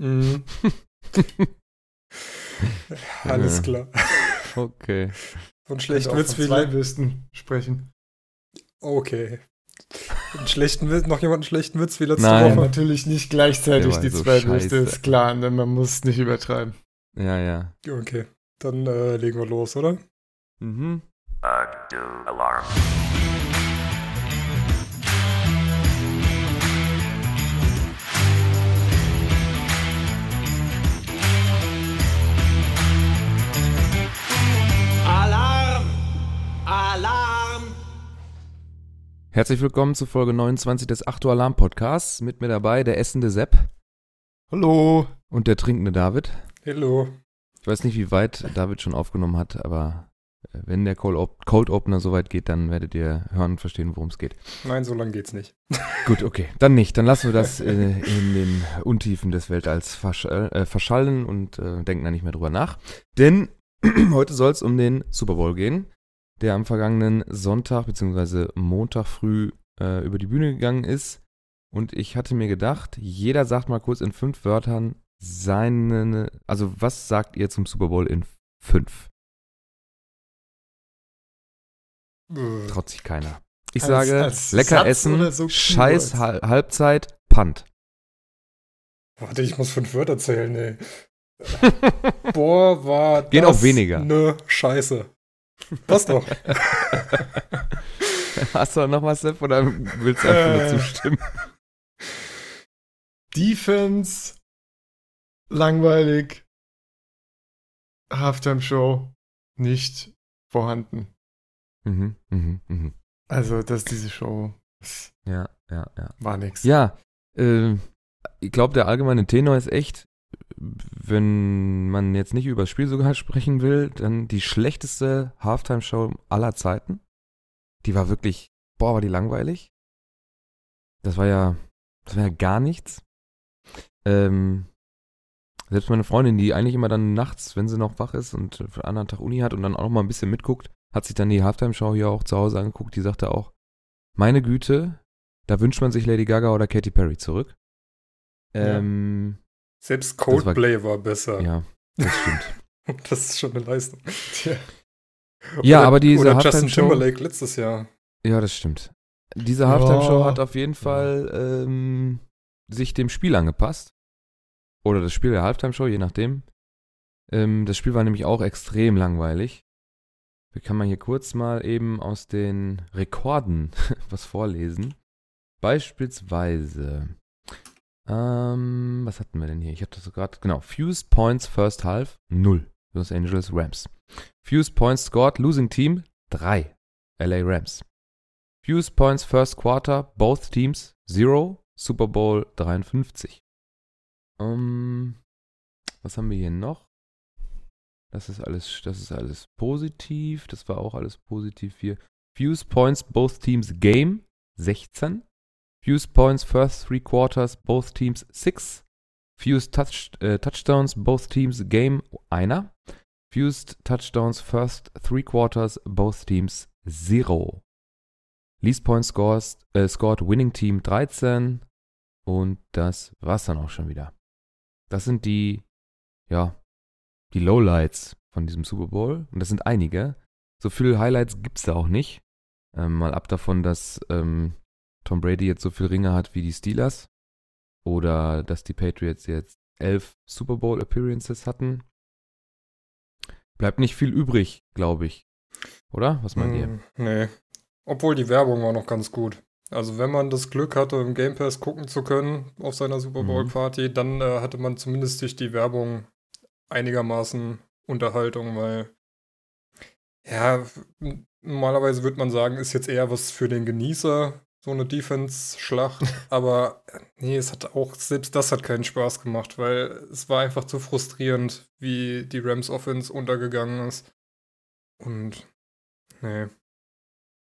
Mhm. Alles klar. Okay. Von schlechten Witz für zwei Wüsten sprechen. Okay. Noch jemanden schlechten Witz wie letzte Woche? Natürlich nicht gleichzeitig die so zwei Wüste, ist klar. Ne? Man muss es nicht übertreiben. Ja, ja. Okay, dann legen wir los, oder? Mhm. Acht-Uhr-Alarm. Herzlich willkommen zu Folge 29 des 8uhralarm-Podcasts. Mit mir dabei der essende Sepp. Hallo. Und der trinkende David. Hallo. Ich weiß nicht, wie weit David schon aufgenommen hat, aber wenn der Cold Opener so weit geht, dann werdet ihr hören und verstehen, worum es geht. Nein, so lange geht's nicht. Gut, okay. Dann nicht. Dann lassen wir das in den Untiefen des Weltalls verschallen und denken da nicht mehr drüber nach. Denn heute soll es um den Super Bowl gehen, der am vergangenen Sonntag bzw. Montag früh über die Bühne gegangen ist. Und ich hatte mir gedacht, jeder sagt mal kurz in 5 Wörtern seine... Also was sagt ihr zum Super Bowl in 5? Traut sich keiner. Ich sage, als lecker Satz essen, so scheiß Halbzeit, Punt. Warte, ich muss 5 Wörter zählen, ey. Boah, war das... Geht auch weniger. Ne Scheiße. Passt doch. Hast du noch was, Sepp, oder willst du einfach nur zustimmen? Defense, langweilig, Halftime-Show, nicht vorhanden. Mhm, mhm, mhm. Also, dass diese Show war nix. Ja, ich glaube, der allgemeine Tenor ist echt, wenn man jetzt nicht über das Spiel sogar sprechen will, dann die schlechteste Halftime-Show aller Zeiten. Die war wirklich, boah, war die langweilig. Das war ja gar nichts. Selbst meine Freundin, die eigentlich immer dann nachts, wenn sie noch wach ist und für den anderen Tag Uni hat und dann auch noch mal ein bisschen mitguckt, hat sich dann die Halftime-Show hier auch zu Hause angeguckt. Die sagte auch, meine Güte, da wünscht man sich Lady Gaga oder Katy Perry zurück. Ja. Selbst Coldplay war besser. Ja, das stimmt. Das ist schon eine Leistung. Tja. Ja, aber diese Halftime-Show... Oder Justin Timberlake letztes Jahr. Ja, das stimmt. Diese Halftime-Show hat auf jeden Fall sich dem Spiel angepasst. Oder das Spiel der Halftime-Show, je nachdem. Das Spiel war nämlich auch extrem langweilig. Da kann man hier kurz mal eben aus den Rekorden was vorlesen. Beispielsweise... was hatten wir denn hier? Ich hatte das gerade, genau. Fewest Points First Half, 0. Los Angeles Rams. Fewest Points Scored, Losing Team, 3. LA Rams. Fewest Points First Quarter, Both Teams, 0. Super Bowl 53. Was haben wir hier noch? Das ist alles positiv. Das war auch alles positiv hier. Fewest Points Both Teams Game, 16. Fewest points first three quarters, both teams 6. Fewest touchdowns, both teams game, 1. Fewest touchdowns first three quarters, both teams 0. Least points scored winning team 13. Und das war's dann auch schon wieder. Das sind die Lowlights von diesem Super Bowl. Und das sind einige. So viele Highlights gibt's da auch nicht. Mal ab davon, dass... Tom Brady jetzt so viel Ringe hat wie die Steelers oder dass die Patriots jetzt 11 Super Bowl Appearances hatten. Bleibt nicht viel übrig, glaube ich. Oder? Was meint ihr? Nee. Obwohl die Werbung war noch ganz gut. Also wenn man das Glück hatte, im Game Pass gucken zu können auf seiner Super Bowl Party, dann hatte man zumindest durch die Werbung einigermaßen Unterhaltung, weil ja, normalerweise würde man sagen, ist jetzt eher was für den Genießer, so eine Defense-Schlacht, aber nee, selbst das hat keinen Spaß gemacht, weil es war einfach zu frustrierend, wie die Rams-Offense untergegangen ist. Und nee.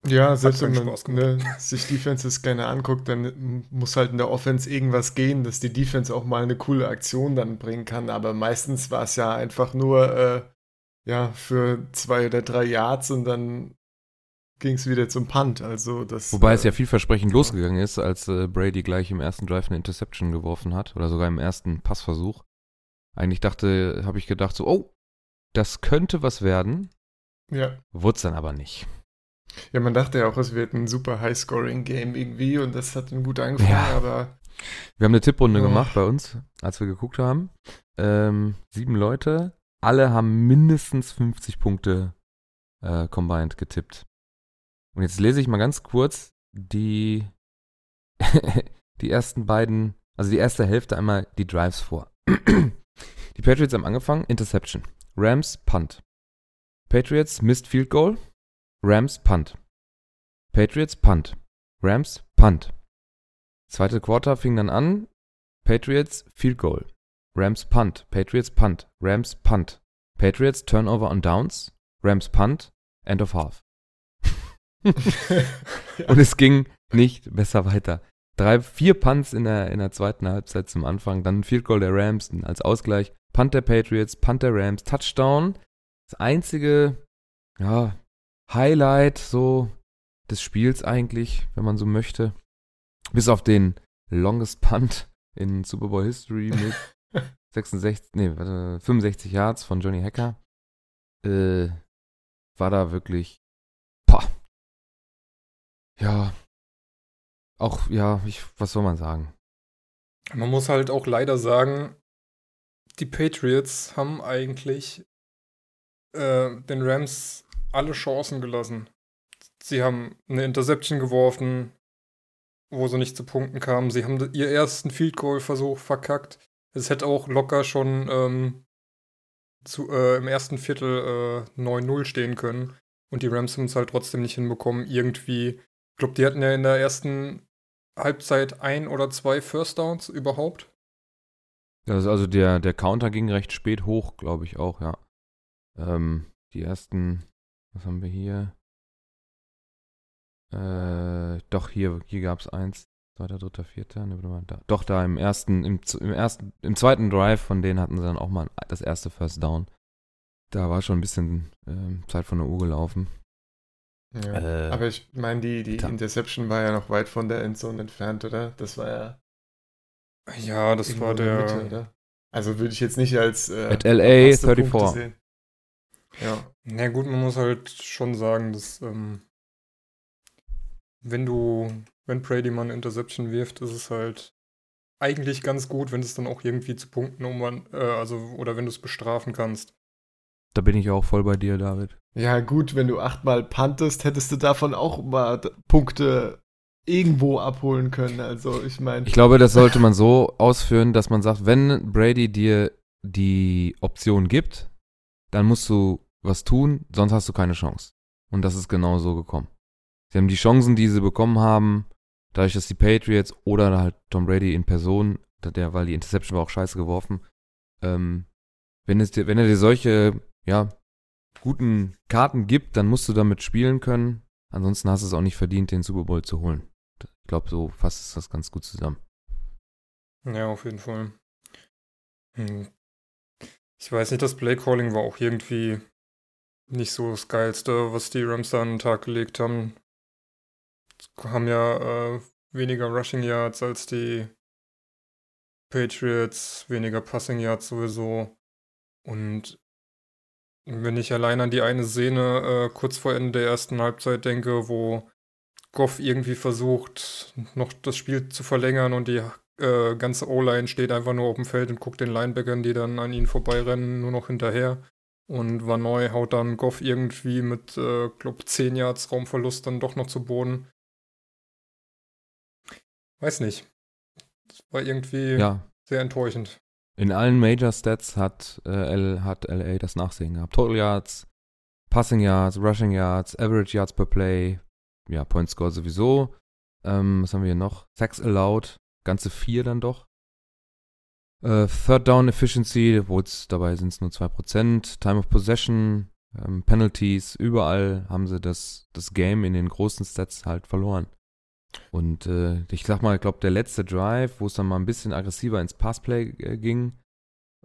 Ja, selbst wenn man sich Defenses gerne anguckt, dann muss halt in der Offense irgendwas gehen, dass die Defense auch mal eine coole Aktion dann bringen kann, aber meistens war es ja einfach nur für 2 oder 3 Yards und dann ging es wieder zum Punt. Also das, wobei es ja vielversprechend losgegangen ist, als Brady gleich im ersten Drive eine Interception geworfen hat oder sogar im ersten Passversuch. Eigentlich habe ich gedacht so, oh, das könnte was werden. Ja. Wurde es dann aber nicht. Ja, man dachte ja auch, es wird ein super High-Scoring-Game irgendwie und das hat gut angefangen, ja. Aber... Wir haben eine Tipprunde gemacht bei uns, als wir geguckt haben. 7 Leute, alle haben mindestens 50 Punkte combined getippt. Und jetzt lese ich mal ganz kurz die ersten beiden, also die erste Hälfte einmal die Drives vor. Die Patriots haben angefangen, Interception. Rams, Punt. Patriots, Missed Field Goal. Rams, Punt. Patriots, Punt. Rams, Punt. Zweite Quarter fing dann an. Patriots, Field Goal. Rams, Punt. Patriots, Punt. Rams, Punt. Patriots, Turnover on Downs. Rams, Punt. End of half. Und es ging nicht besser weiter. 4 Punts in der zweiten Halbzeit zum Anfang. Dann ein Field Goal der Rams als Ausgleich. Punt der Patriots, Punt der Rams. Touchdown. Das einzige Highlight so des Spiels eigentlich, wenn man so möchte. Bis auf den Longest Punt in Super Bowl History mit 65 Yards von Johnny Hacker. War da wirklich, was soll man sagen? Man muss halt auch leider sagen, die Patriots haben eigentlich den Rams alle Chancen gelassen. Sie haben eine Interception geworfen, wo sie nicht zu Punkten kamen. Sie haben ihr ersten Field Goal Versuch verkackt. Es hätte auch locker schon im ersten Viertel 9-0 stehen können. Und die Rams haben es halt trotzdem nicht hinbekommen. Irgendwie, ich glaube, die hatten ja in der ersten Halbzeit 1 oder 2 First Downs überhaupt. Also der Counter ging recht spät hoch, glaube ich auch, ja. Die ersten, was haben wir hier? Hier gab es 1, 2., 3., 4., doch da im zweiten Drive von denen hatten sie dann auch mal das erste First Down. Da war schon ein bisschen Zeit von der Uhr gelaufen. Ja, aber ich meine, die Interception war ja noch weit von der Endzone entfernt, oder? Das war ja... Ja, das war der... Mitte, oder? Also würde ich jetzt nicht als... At LA 34. Sehen. Ja, na gut, man muss halt schon sagen, dass... Wenn Brady mal eine Interception wirft, ist es halt eigentlich ganz gut, wenn es dann auch irgendwie zu Punkten oder wenn du es bestrafen kannst. Da bin ich auch voll bei dir, David. Ja gut, wenn du 8-mal puntest, hättest du davon auch mal Punkte irgendwo abholen können. Also ich meine... Ich glaube, das sollte man so ausführen, dass man sagt, wenn Brady dir die Option gibt, dann musst du was tun, sonst hast du keine Chance. Und das ist genau so gekommen. Sie haben die Chancen, die sie bekommen haben, dadurch, dass die Patriots oder halt Tom Brady in Person, weil die Interception war auch scheiße geworfen, wenn er dir solche, guten Karten gibt, dann musst du damit spielen können. Ansonsten hast du es auch nicht verdient, den Super Bowl zu holen. Ich glaube, so fasst es das ganz gut zusammen. Ja, auf jeden Fall. Ich weiß nicht, das Play-Calling war auch irgendwie nicht so das Geilste, was die Rams da an den Tag gelegt haben. Haben ja weniger Rushing Yards als die Patriots, weniger Passing Yards sowieso. Und wenn ich allein an die eine Szene kurz vor Ende der ersten Halbzeit denke, wo Goff irgendwie versucht, noch das Spiel zu verlängern und die ganze O-Line steht einfach nur auf dem Feld und guckt den Linebackern, die dann an ihnen vorbeirennen, nur noch hinterher. Und Vannoy haut dann Goff irgendwie mit, 10 Yards Raumverlust dann doch noch zu Boden. Weiß nicht. Das war irgendwie sehr enttäuschend. In allen Major Stats hat LA das Nachsehen gehabt. Total Yards, Passing Yards, Rushing Yards, Average Yards per Play, Point Score sowieso. Was haben wir hier noch? Sacks allowed, ganze 4 dann doch. Third Down Efficiency, dabei sind es nur 2%, Time of Possession, Penalties, überall haben sie das Game in den großen Stats halt verloren. Und ich glaube der letzte Drive, wo es dann mal ein bisschen aggressiver ins Passplay ging,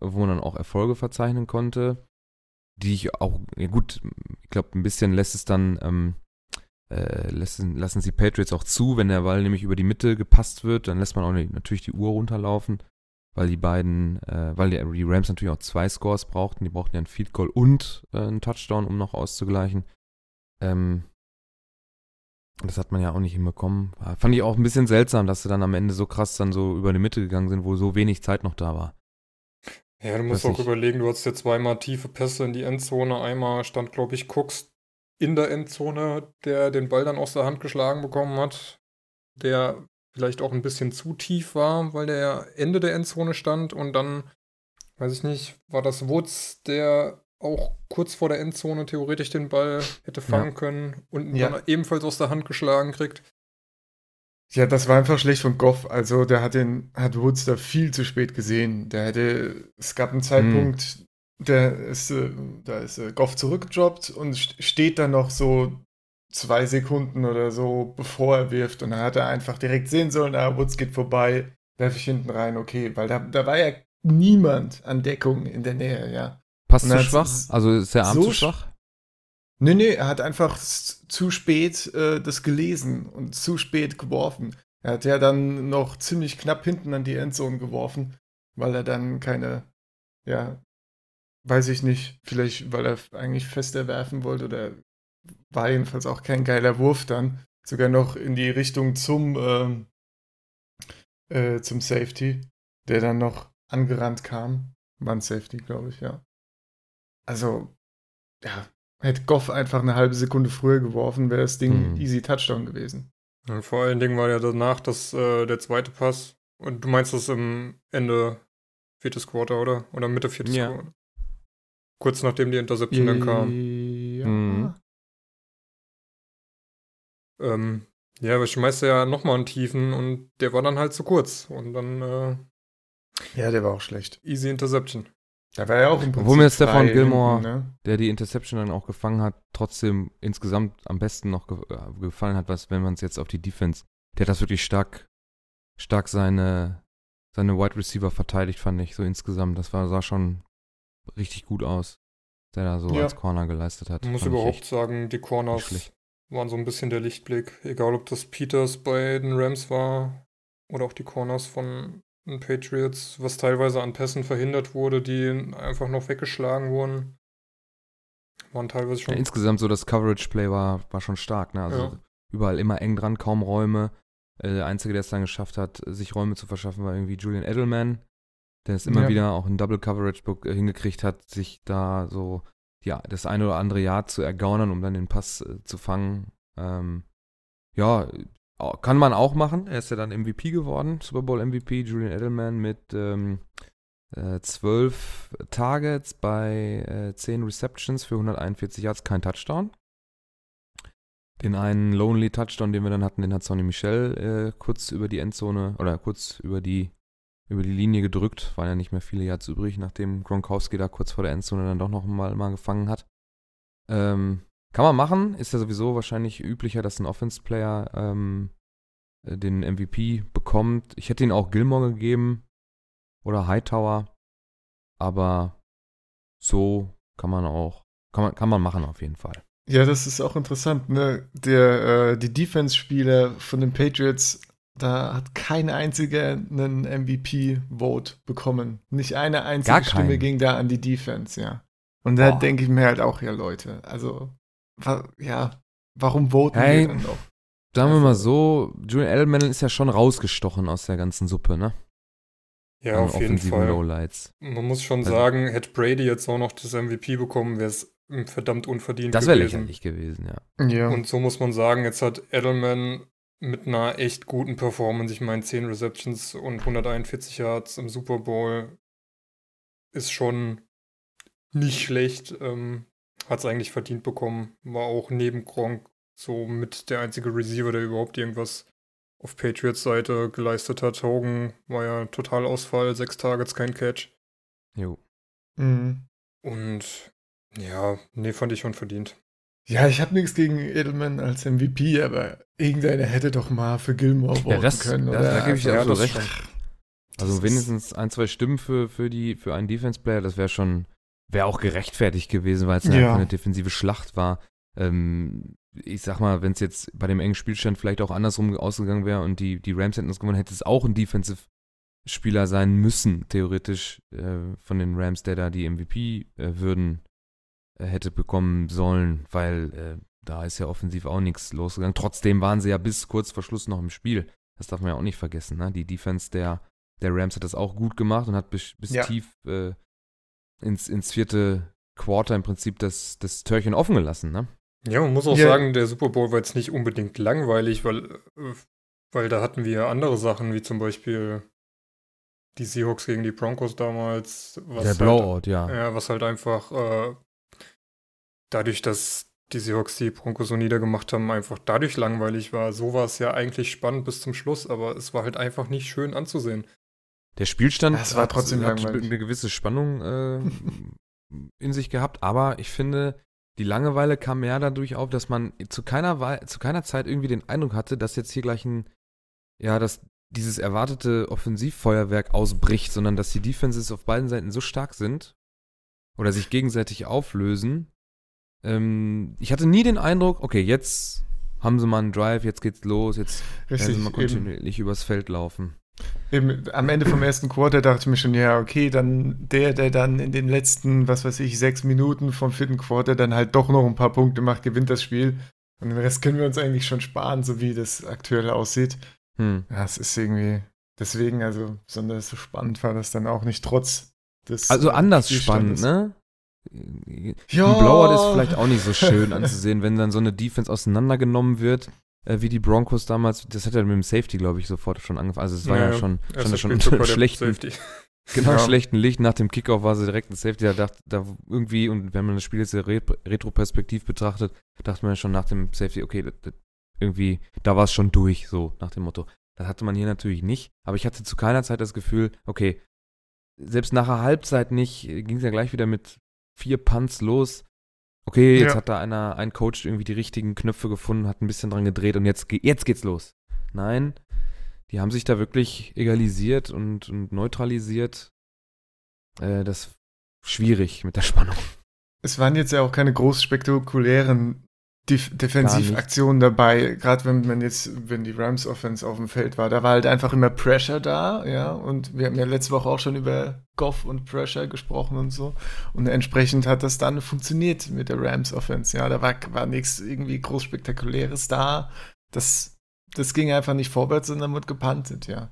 wo man dann auch Erfolge verzeichnen konnte, die ich auch, ich glaube ein bisschen lässt es dann, lassen sie Patriots auch zu, wenn der Ball nämlich über die Mitte gepasst wird, dann lässt man auch natürlich die Uhr runterlaufen. weil die Rams natürlich auch zwei Scores brauchten. Die brauchten ja einen Field Goal und einen Touchdown, um noch auszugleichen. Das hat man ja auch nicht hinbekommen. Fand ich auch ein bisschen seltsam, dass sie dann am Ende so krass dann so über die Mitte gegangen sind, wo so wenig Zeit noch da war. Ja, du musst auch überlegen, du hattest ja zweimal tiefe Pässe in die Endzone. Einmal stand, glaube ich, Cooks in der Endzone, der den Ball dann aus der Hand geschlagen bekommen hat, der vielleicht auch ein bisschen zu tief war, weil der Ende der Endzone stand. Und dann, weiß ich nicht, war das Woods, der auch kurz vor der Endzone theoretisch den Ball hätte fangen können und dann ebenfalls aus der Hand geschlagen kriegt. Ja, das war einfach schlecht von Goff. Also der hat Woods da viel zu spät gesehen. Es gab einen Zeitpunkt, da ist Goff zurückgedroppt und steht dann noch so 2 Sekunden oder so, bevor er wirft. Und da hat er einfach direkt sehen sollen, Woods geht vorbei, werfe ich hinten rein, okay. Weil da war ja niemand an Deckung in der Nähe, ja. Passt zu schwach? Also ist der Arm so zu schwach? Nee, er hat einfach zu spät das gelesen und zu spät geworfen. Er hat ja dann noch ziemlich knapp hinten an die Endzone geworfen, weil er dann keine, weiß ich nicht, vielleicht weil er eigentlich fester werfen wollte oder war jedenfalls auch kein geiler Wurf dann. Sogar noch in die Richtung zum Safety, der dann noch angerannt kam. War ein Safety, glaube ich, ja. Also, ja, hätte Goff einfach eine halbe Sekunde früher geworfen, wäre das Ding easy Touchdown gewesen. Und vor allen Dingen war ja danach der zweite Pass. Und du meinst das im Ende viertes Quarter, oder? Oder Mitte viertes Quarter? Kurz nachdem die Interception dann kam. Ja. Ja, aber ich schmeißte ja nochmal einen Tiefen und der war dann halt zu kurz. Und dann der war auch schlecht. Easy Interception. Da war ja auch im Prinzip. Wo mir Stephon Gilmore, der die Interception dann auch gefangen hat, trotzdem insgesamt am besten noch gefallen hat, was, wenn man es jetzt auf die Defense, der hat das wirklich stark seine Wide Receiver verteidigt, fand ich, so insgesamt. Das sah schon richtig gut aus, der da so als Corner geleistet hat. Man muss überhaupt sagen, die Corners waren so ein bisschen der Lichtblick. Egal, ob das Peters bei den Rams war oder auch die Corners von Patriots, was teilweise an Pässen verhindert wurde, die einfach noch weggeschlagen wurden, waren teilweise schon... Ja, insgesamt so das Coverage-Play war schon stark, ne? Also überall immer eng dran, kaum Räume. Der Einzige, der es dann geschafft hat, sich Räume zu verschaffen, war irgendwie Julian Edelman, der es immer wieder auch in Double-Coverage hingekriegt hat, sich da so das eine oder andere Yard zu ergaunern, um dann den Pass zu fangen. Kann man auch machen. Er ist ja dann MVP geworden, Super Bowl MVP, Julian Edelman mit 12 Targets bei 10 Receptions für 141 Yards, kein Touchdown. Den einen Lonely Touchdown, den wir dann hatten, den hat Sony Michel kurz über die Endzone oder kurz über die Linie gedrückt. Waren ja nicht mehr viele Yards übrig, nachdem Gronkowski da kurz vor der Endzone dann doch noch mal gefangen hat. Kann man machen, ist ja sowieso wahrscheinlich üblicher, dass ein Offense-Player den MVP bekommt. Ich hätte ihn auch Gilmore gegeben oder Hightower, aber so kann man machen auf jeden Fall. Ja, das ist auch interessant, ne? Die Defense-Spieler von den Patriots, da hat kein einziger einen MVP-Vote bekommen. Nicht eine einzige Stimme ging da an die Defense, ja. Und da denke ich mir halt auch, ja Leute, also... Ja, warum voten wir dann doch? Sagen wir mal so, Julian Edelman ist ja schon rausgestochen aus der ganzen Suppe, ne? Ja, also auf jeden Fall. Lowlights. Man muss schon sagen, hätte Brady jetzt auch noch das MVP bekommen, wäre es verdammt unverdient gewesen. Das wäre lächerlich gewesen, ja. Und so muss man sagen, jetzt hat Edelman mit einer echt guten Performance, ich meine 10 Receptions und 141 Yards im Super Bowl, ist schon nicht schlecht, hat es eigentlich verdient bekommen, war auch neben Gronk so mit der einzige Receiver, der überhaupt irgendwas auf Patriots Seite geleistet hat. Hogan war ja Totalausfall, 6 Targets, kein Catch. Jo. Mhm. Und fand ich schon verdient. Ja, ich habe nichts gegen Edelman als MVP, aber irgendeiner hätte doch mal für Gilmore voten können. Oder? Da gebe ich dir so recht. Also wenigstens 1, 2 Stimmen für einen Defense-Player, das wäre schon... Wäre auch gerechtfertigt gewesen, weil es einfach eine defensive Schlacht war. Ich sag mal, wenn es jetzt bei dem engen Spielstand vielleicht auch andersrum ausgegangen wäre und die Rams hätten es gewonnen, hätte es auch einen Defensive Spieler sein müssen, theoretisch von den Rams, der da die MVP-Würden hätte bekommen sollen, weil da ist ja offensiv auch nichts losgegangen. Trotzdem waren sie ja bis kurz vor Schluss noch im Spiel. Das darf man ja auch nicht vergessen. Ne? Die Defense der Rams hat das auch gut gemacht und hat bis tief ins vierte Quarter im Prinzip das Türchen offen gelassen. Ne? Ja, man muss auch sagen, der Super Bowl war jetzt nicht unbedingt langweilig, weil da hatten wir andere Sachen, wie zum Beispiel die Seahawks gegen die Broncos damals. Was halt einfach dadurch, dass die Seahawks die Broncos so niedergemacht haben, einfach dadurch langweilig war. So war es ja eigentlich spannend bis zum Schluss, aber es war halt einfach nicht schön anzusehen. Der Spielstand war trotzdem langweilig. Eine gewisse Spannung in sich gehabt, aber ich finde, die Langeweile kam mehr dadurch auf, dass man zu keiner Zeit irgendwie den Eindruck hatte, dass jetzt hier gleich dass dieses erwartete Offensivfeuerwerk ausbricht, sondern dass die Defenses auf beiden Seiten so stark sind oder sich gegenseitig auflösen. Ich hatte nie den Eindruck, okay, jetzt haben sie mal einen Drive, jetzt geht's los, jetzt werden sie mal kontinuierlich übers Feld laufen. Eben, am Ende vom ersten Quarter dachte ich mir schon, ja, okay, dann der dann in den letzten, 6 Minuten vom vierten Quarter dann halt doch noch ein paar Punkte macht, gewinnt das Spiel. Und den Rest können wir uns eigentlich schon sparen, so wie das aktuell aussieht. Ja, es ist irgendwie, deswegen, also besonders so spannend war das dann auch nicht, trotz des... Also anders spannend, ne? Ja. Ein Blowout ist vielleicht auch nicht so schön anzusehen, wenn dann so eine Defense auseinandergenommen wird, wie die Broncos damals. Das hat ja mit dem Safety, glaube ich, sofort schon angefangen. Also es war ja schon im schlechten, schlechten Licht. Nach dem Kickoff war sie direkt ein Safety. Da irgendwie, und wenn man das Spiel jetzt retroperspektiv betrachtet, dachte man ja schon nach dem Safety, okay, irgendwie, da war es schon durch, so nach dem Motto. Das hatte man hier natürlich nicht, aber ich hatte zu keiner Zeit das Gefühl, okay, selbst nach der Halbzeit nicht, ging es ja gleich wieder mit 4 Punts los. Okay, jetzt hat da ein Coach irgendwie die richtigen Knöpfe gefunden, hat ein bisschen dran gedreht und jetzt geht's los. Nein, die haben sich da wirklich egalisiert und neutralisiert. Das ist schwierig mit der Spannung. Es waren jetzt ja auch keine groß spektakulären Defensivaktionen dabei, gerade wenn die Rams-Offense auf dem Feld war, da war halt einfach immer Pressure da, ja, und wir haben ja letzte Woche auch schon über Goff und Pressure gesprochen und so, und entsprechend hat das dann funktioniert mit der Rams-Offense, ja, da war nichts irgendwie groß Spektakuläres da, das ging einfach nicht vorwärts, sondern wurde gepuntet, ja,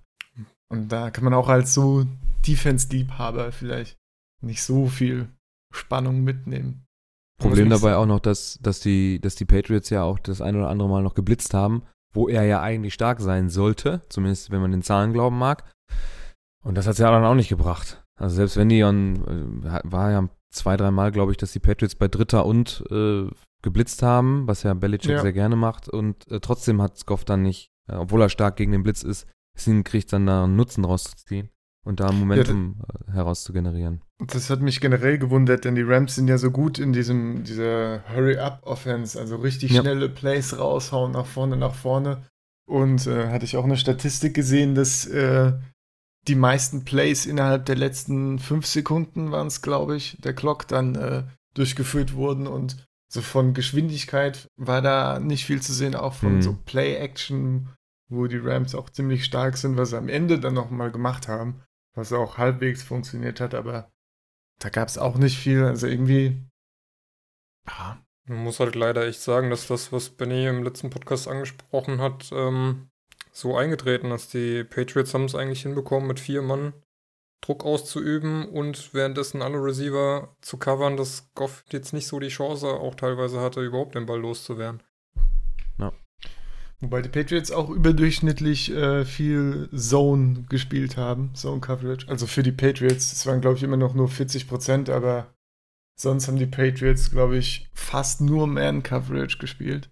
und da kann man auch als so Defense-Liebhaber vielleicht nicht so viel Spannung mitnehmen. Problem dabei auch noch, dass die Patriots ja auch das ein oder andere Mal noch geblitzt haben, wo er ja eigentlich stark sein sollte, zumindest wenn man den Zahlen glauben mag. Und das hat es ja dann auch nicht gebracht. Also selbst wenn die, war ja 2-3 Mal, glaube ich, dass die Patriots bei Dritter und geblitzt haben, was ja Belichick sehr gerne macht. Und trotzdem hat Goff dann nicht, obwohl er stark gegen den Blitz ist, es hinkriegt, dann da einen Nutzen rauszuziehen und da Momentum heraus zu generieren. Das hat mich generell gewundert, denn die Rams sind ja so gut in dieser Hurry-Up-Offense, also richtig schnelle Plays raushauen, nach vorne. Und hatte ich auch eine Statistik gesehen, dass die meisten Plays innerhalb der letzten 5 Sekunden waren es, glaube ich, der Clock dann durchgeführt wurden. Und so von Geschwindigkeit war da nicht viel zu sehen, auch von so Play-Action, wo die Rams auch ziemlich stark sind, was sie am Ende dann nochmal gemacht haben, was auch halbwegs funktioniert hat, aber da gab es auch nicht viel, also irgendwie... Aha. Man muss halt leider echt sagen, dass das, was Benny im letzten Podcast angesprochen hat, so eingetreten ist. Die Patriots haben es eigentlich hinbekommen, mit 4 Mann Druck auszuüben und währenddessen alle Receiver zu covern, dass Goff jetzt nicht so die Chance auch teilweise hatte, überhaupt den Ball loszuwerden. Ja. Wobei die Patriots auch überdurchschnittlich viel Zone gespielt haben, Zone-Coverage. Also für die Patriots, es waren, glaube ich, immer noch nur 40%, aber sonst haben die Patriots, glaube ich, fast nur Man-Coverage gespielt.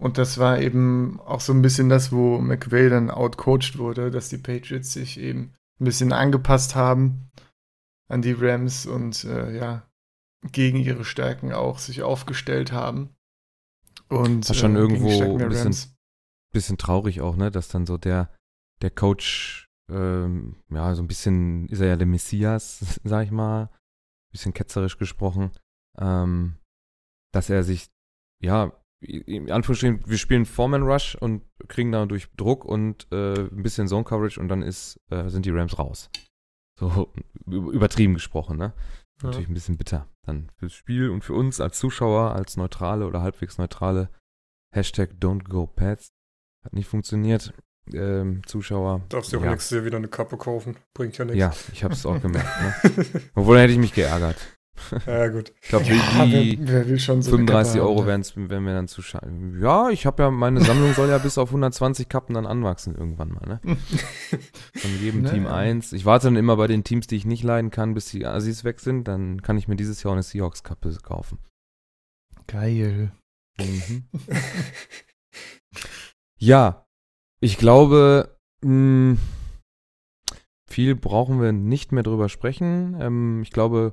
Und das war eben auch so ein bisschen das, wo McVay dann outcoached wurde, dass die Patriots sich eben ein bisschen angepasst haben an die Rams und gegen ihre Stärken auch sich aufgestellt haben. Und war schon irgendwo ein bisschen traurig auch, ne, dass dann so der Coach, so ein bisschen, ist er ja der Messias, sag ich mal, ein bisschen ketzerisch gesprochen, dass er sich, in Anführungsstrichen, wir spielen Foreman Rush und kriegen dadurch Druck und ein bisschen Zone Coverage und dann sind die Rams raus. So übertrieben gesprochen, ne? Ja. Natürlich ein bisschen bitter. Dann fürs Spiel und für uns als Zuschauer, als neutrale oder halbwegs neutrale #Don'tGoPats. Hat nicht funktioniert. Zuschauer. Darfst du auch nächstes Jahr wieder eine Kappe kaufen? Bringt ja nichts. Ja, ich hab's auch gemerkt. Ne? Obwohl, da hätte ich mich geärgert. Ja, gut. Ich glaube, wer will schon so 35 Euro wären wir dann zuschalten. Ja, ich habe ja, meine Sammlung soll ja bis auf 120 Kappen dann anwachsen irgendwann mal, ne? Von jedem Team eins. Ich warte dann immer bei den Teams, die ich nicht leiden kann, bis die Assis weg sind. Dann kann ich mir dieses Jahr auch eine Seahawks-Kappe kaufen. Geil. Mhm. Ja, ich glaube, viel brauchen wir nicht mehr drüber sprechen. Ich glaube,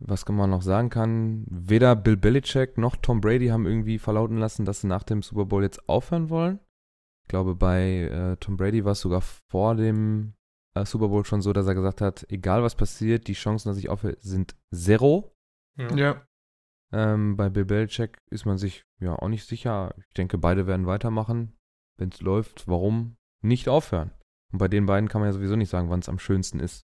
was man noch sagen kann, weder Bill Belichick noch Tom Brady haben irgendwie verlauten lassen, dass sie nach dem Super Bowl jetzt aufhören wollen. Ich glaube, bei Tom Brady war es sogar vor dem Super Bowl schon so, dass er gesagt hat, egal was passiert, die Chancen, dass ich aufhöre, sind 0. Ja. Bei Bill Belichick ist man sich ja auch nicht sicher. Ich denke, beide werden weitermachen. Wenn es läuft, warum nicht aufhören? Und bei den beiden kann man ja sowieso nicht sagen, wann es am schönsten ist.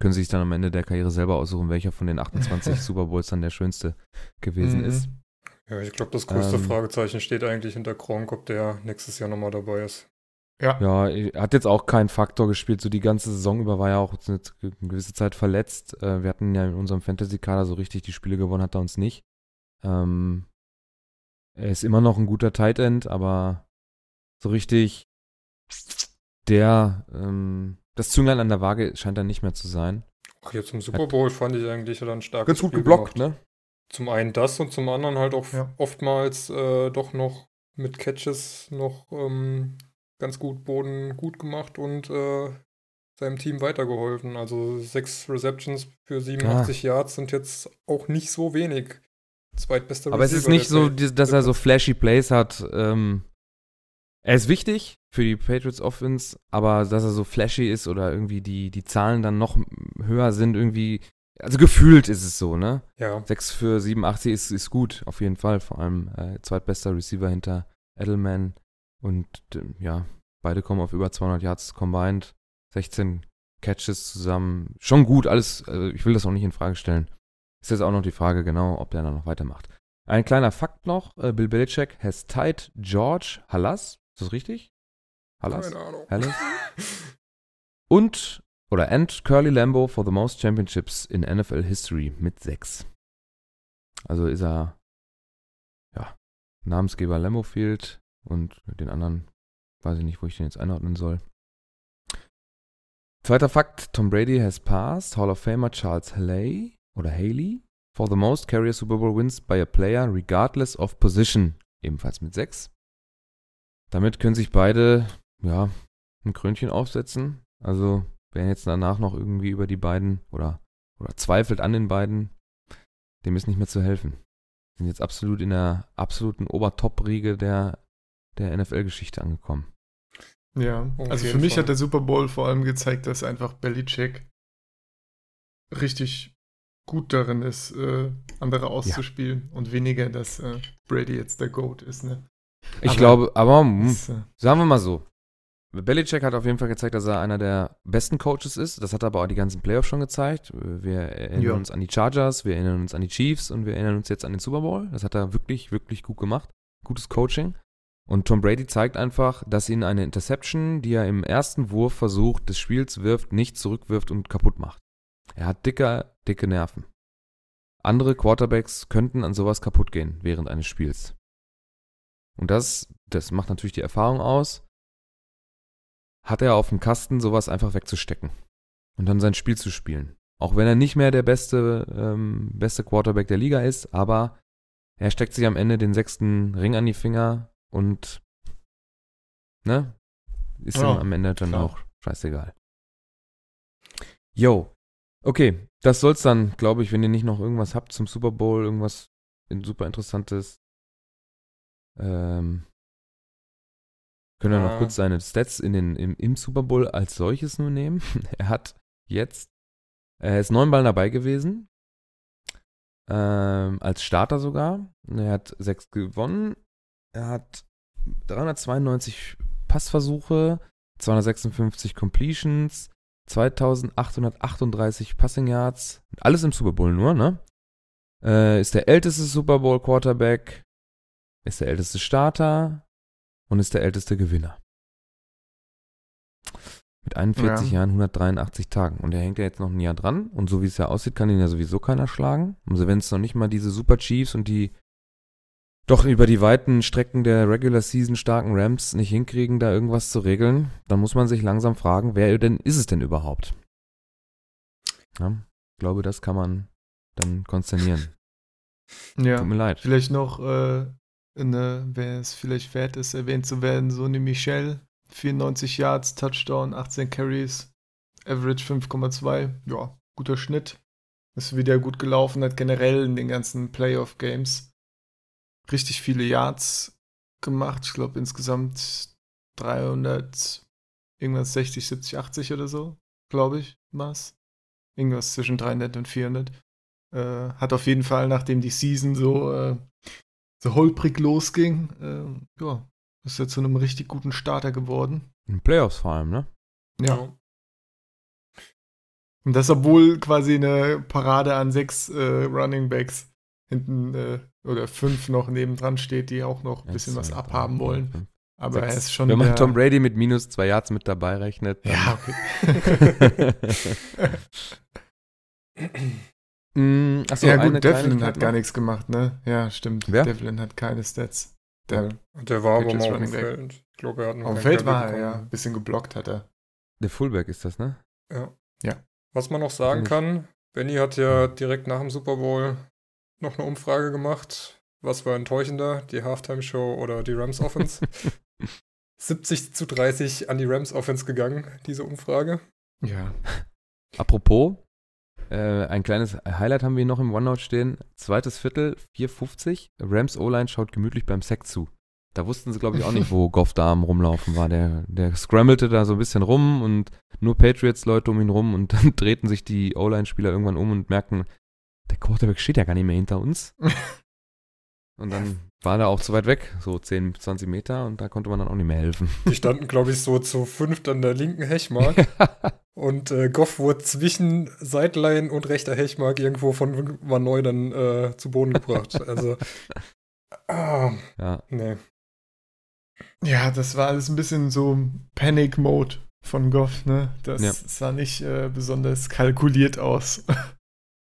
Können Sie sich dann am Ende der Karriere selber aussuchen, welcher von den 28 Super Bowls dann der schönste gewesen ist. Ja, ich glaube, das größte Fragezeichen steht eigentlich hinter Gronk, ob der nächstes Jahr nochmal dabei ist. Ja, er hat jetzt auch keinen Faktor gespielt. So die ganze Saison über war er auch eine gewisse Zeit verletzt. Wir hatten ja in unserem Fantasy-Kader so richtig die Spiele gewonnen, hat er uns nicht. Er ist immer noch ein guter Tight End, aber so richtig der das Zünglein an der Waage scheint dann nicht mehr zu sein. Ach, jetzt im Super Bowl fand ich eigentlich dann stark. Ganz gut Spiel geblockt, gemacht. Ne? Zum einen das und zum anderen halt auch oftmals doch noch mit Catches noch ganz gut Boden gut gemacht und seinem Team weitergeholfen. Also 6 Receptions für 87 Yards sind jetzt auch nicht so wenig. Zweitbester Receiver. Aber es ist nicht so, dass er so flashy Plays hat. Er ist wichtig für die Patriots Offense, aber dass er so flashy ist oder irgendwie die Zahlen dann noch höher sind irgendwie, also gefühlt ist es so, ne? Ja. 6 für 87 ist gut, auf jeden Fall, vor allem zweitbester Receiver hinter Edelman und beide kommen auf über 200 Yards combined, 16 Catches zusammen, schon gut, alles, also ich will das auch nicht in Frage stellen. Ist jetzt auch noch die Frage, genau, ob der dann noch weitermacht. Ein kleiner Fakt noch, Bill Belichick has tied George Halas, ist das richtig? Halas? Keine Ahnung. Halas. And Curly Lambeau for the most championships in NFL history mit 6. Also ist er, Namensgeber Lambeau Field und den anderen, weiß ich nicht, wo ich den jetzt einordnen soll. Zweiter Fakt, Tom Brady has passed Hall of Famer Charles Haley oder Haley for the most career Super Bowl wins by a player regardless of position, ebenfalls mit 6. Damit können sich beide, ein Krönchen aufsetzen. Also, wer jetzt danach noch irgendwie über die beiden oder zweifelt an den beiden, dem ist nicht mehr zu helfen. Sind jetzt absolut in der absoluten Obertop-Riege der NFL-Geschichte angekommen. Ja, also für mich hat der Super Bowl vor allem gezeigt, dass einfach Belichick richtig gut darin ist, andere auszuspielen und weniger, dass Brady jetzt der GOAT ist, ne? Sagen wir mal so, Belichick hat auf jeden Fall gezeigt, dass er einer der besten Coaches ist. Das hat aber auch die ganzen Playoffs schon gezeigt. Wir erinnern uns an die Chargers, wir erinnern uns an die Chiefs und wir erinnern uns jetzt an den Super Bowl. Das hat er wirklich, wirklich gut gemacht. Gutes Coaching. Und Tom Brady zeigt einfach, dass ihn eine Interception, die er im ersten Wurf versucht, des Spiels wirft, nicht zurückwirft und kaputt macht. Er hat dicke Nerven. Andere Quarterbacks könnten an sowas kaputt gehen während eines Spiels. Und das macht natürlich die Erfahrung aus, hat er auf dem Kasten, sowas einfach wegzustecken und dann sein Spiel zu spielen. Auch wenn er nicht mehr der beste Quarterback der Liga ist, aber er steckt sich am Ende den 6. Ring an die Finger und ist dann am Ende dann auch scheißegal. Jo, okay, das soll's dann, glaube ich, wenn ihr nicht noch irgendwas habt zum Super Bowl, irgendwas super Interessantes. Können wir noch kurz seine Stats im Super Bowl als solches nur nehmen. Er ist 9 Mal dabei gewesen, als Starter sogar. Er hat 6 gewonnen, Er hat 392 Passversuche, 256 Completions, 2838 Passing Yards. Alles im Super Bowl nur, ne? Ist der älteste Super Bowl Quarterback, ist der älteste Starter und ist der älteste Gewinner. Mit 41 Jahren, 183 Tagen. Und er hängt ja jetzt noch ein Jahr dran. Und so wie es ja aussieht, kann ihn ja sowieso keiner schlagen. Also wenn es noch nicht mal diese Super Chiefs und die doch über die weiten Strecken der Regular Season starken Rams nicht hinkriegen, da irgendwas zu regeln, dann muss man sich langsam fragen, wer denn ist es denn überhaupt? Ja, ich glaube, das kann man dann konsternieren. Ja, tut mir leid. Vielleicht noch, wer es vielleicht wert ist, erwähnt zu werden, Sony Michel, 94 Yards, Touchdown, 18 Carries, Average 5,2. Ja, guter Schnitt. Ist wieder gut gelaufen, hat generell in den ganzen Playoff-Games richtig viele Yards gemacht. Ich glaube insgesamt 300, irgendwas 60, 70, 80 oder so, glaube ich, war's. Irgendwas zwischen 300 und 400. Hat auf jeden Fall, nachdem die Season so holprig losging, ist ja zu einem richtig guten Starter geworden. In Playoffs vor allem, ne? Ja. Und das, obwohl quasi eine Parade an 6 Running Backs hinten oder 5 noch nebendran steht, die auch noch ein bisschen was abhaben wollen. Aber 6. Er ist schon. Wenn man Tom Brady mit minus 2 Yards mit dabei rechnet. Ja, okay. Achso, ja, gut, Devlin hat gar nichts gemacht, ne? Ja, stimmt. Wer? Devlin hat keine Stats. Der war aber mal auf dem Feld. Ich glaube, er hat auf dem Feld war er, ja. Ein bisschen geblockt hat er. Der Fullback ist das, ne? Ja. Was man noch sagen kann, Benny hat ja direkt nach dem Super Bowl noch eine Umfrage gemacht. Was war enttäuschender, die Halftime-Show oder die Rams-Offense? 70-30 an die Rams-Offense gegangen, diese Umfrage. Ja. Apropos, ein kleines Highlight haben wir noch im OneNote stehen. Zweites Viertel, 4:50. Rams O-Line schaut gemütlich beim Sack zu. Da wussten sie, glaube ich, auch nicht, wo Goff da am Rumlaufen war. Der scrammelte da so ein bisschen rum und nur Patriots-Leute um ihn rum und dann drehten sich die O-Line-Spieler irgendwann um und merkten, der Quarterback steht ja gar nicht mehr hinter uns. Und dann war er auch zu weit weg, so 10, 20 Meter und da konnte man dann auch nicht mehr helfen. Die standen, glaube ich, so zu 5 an der linken Hechmark. Und Goff wurde zwischen Sideline und rechter Hechmark irgendwo von Vannoy dann zu Boden gebracht. Also, nee. Ja, das war alles ein bisschen so Panic-Mode von Goff, ne? Das sah nicht besonders kalkuliert aus.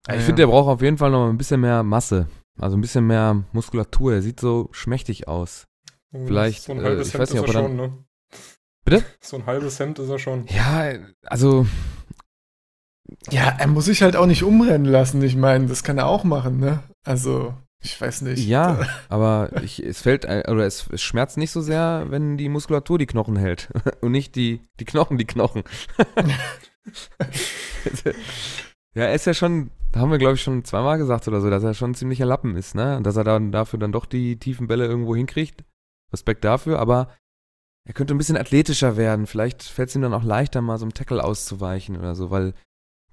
Ich finde, der braucht auf jeden Fall noch ein bisschen mehr Masse, also ein bisschen mehr Muskulatur. Er sieht so schmächtig aus. Vielleicht, so ein halbes Hemd ist er schon, ne? Bitte? So ein halbes Hemd ist er schon. Ja, also. Ja, er muss sich halt auch nicht umrennen lassen. Ich meine, das kann er auch machen, ne? Also, ich weiß nicht. Ja, aber es schmerzt nicht so sehr, wenn die Muskulatur die Knochen hält. Und nicht die Knochen, die Knochen. Ja, er ist ja schon, haben wir glaube ich schon zweimal gesagt oder so, dass er schon ein ziemlicher Lappen ist, ne? Dass er dann dafür dann doch die tiefen Bälle irgendwo hinkriegt. Respekt dafür, aber er könnte ein bisschen athletischer werden. Vielleicht fällt es ihm dann auch leichter, mal so einem Tackle auszuweichen oder so, weil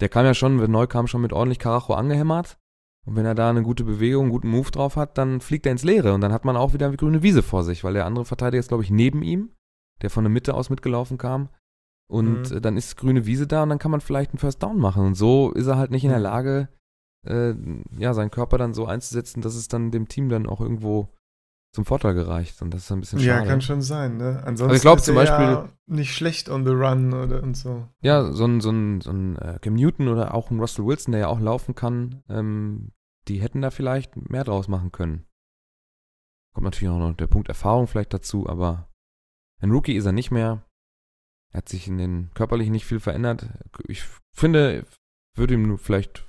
der kam ja schon, Vannoy kam schon mit ordentlich Karacho angehämmert. Und wenn er da eine gute Bewegung, einen guten Move drauf hat, dann fliegt er ins Leere und dann hat man auch wieder eine grüne Wiese vor sich, weil der andere Verteidiger ist, glaube ich, neben ihm, der von der Mitte aus mitgelaufen kam. Und dann ist grüne Wiese da und dann kann man vielleicht einen First Down machen. Und so ist er halt nicht in der Lage, seinen Körper dann so einzusetzen, dass es dann dem Team dann auch irgendwo zum Vorteil gereicht. Und das ist ein bisschen schade. Ja, kann schon sein, ne? Ansonsten ich glaub, ist er ja nicht schlecht on the run oder und so. Ja, so ein Cam Newton oder auch ein Russell Wilson, der ja auch laufen kann, die hätten da vielleicht mehr draus machen können. Kommt natürlich auch noch der Punkt Erfahrung vielleicht dazu, aber ein Rookie ist er nicht mehr. Er hat sich in den körperlichen nicht viel verändert. Ich finde, würde ihm vielleicht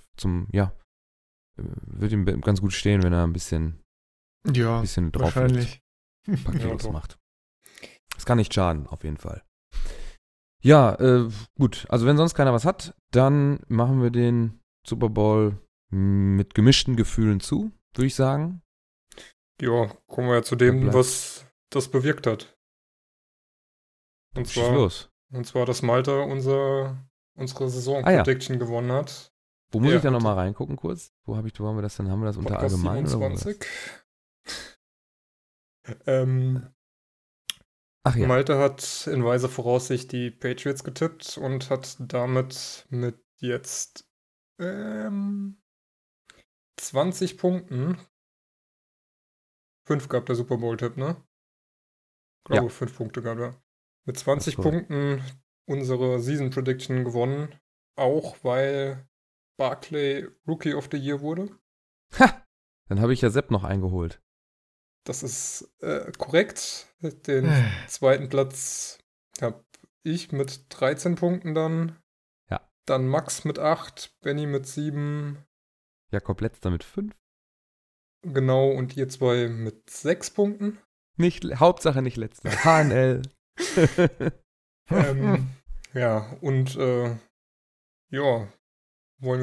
würde ihm ganz gut stehen, wenn er ein bisschen drauf wahrscheinlich. Ein paar Kilos macht. Das kann nicht schaden, auf jeden Fall. Ja, gut. Also wenn sonst keiner was hat, dann machen wir den Super Bowl mit gemischten Gefühlen zu, würde ich sagen. Ja, kommen wir ja zu dem, was das bewirkt hat. Und zwar, dass Malta unsere Saison-Prediction gewonnen hat. Wo muss ich da nochmal reingucken kurz? Wo haben wir das unter Allgemein? 27. Ach ja. Malte hat in weiser Voraussicht die Patriots getippt und hat damit mit jetzt 20 Punkten 5 gab der Super Bowl-Tipp, ne? Ich glaube, 5 Punkte gab er. Mit 20 Punkten unsere Season Prediction gewonnen, auch weil Barkley Rookie of the Year wurde. Ha! Dann habe ich ja Sepp noch eingeholt. Das ist korrekt. Den zweiten Platz habe ich mit 13 Punkten dann. Ja. Dann Max mit 8, Benny mit 7. Jakob Letzter mit 5. Genau, und ihr zwei mit 6 Punkten. Hauptsache nicht Letzter. HNL. Ja, und wollen wir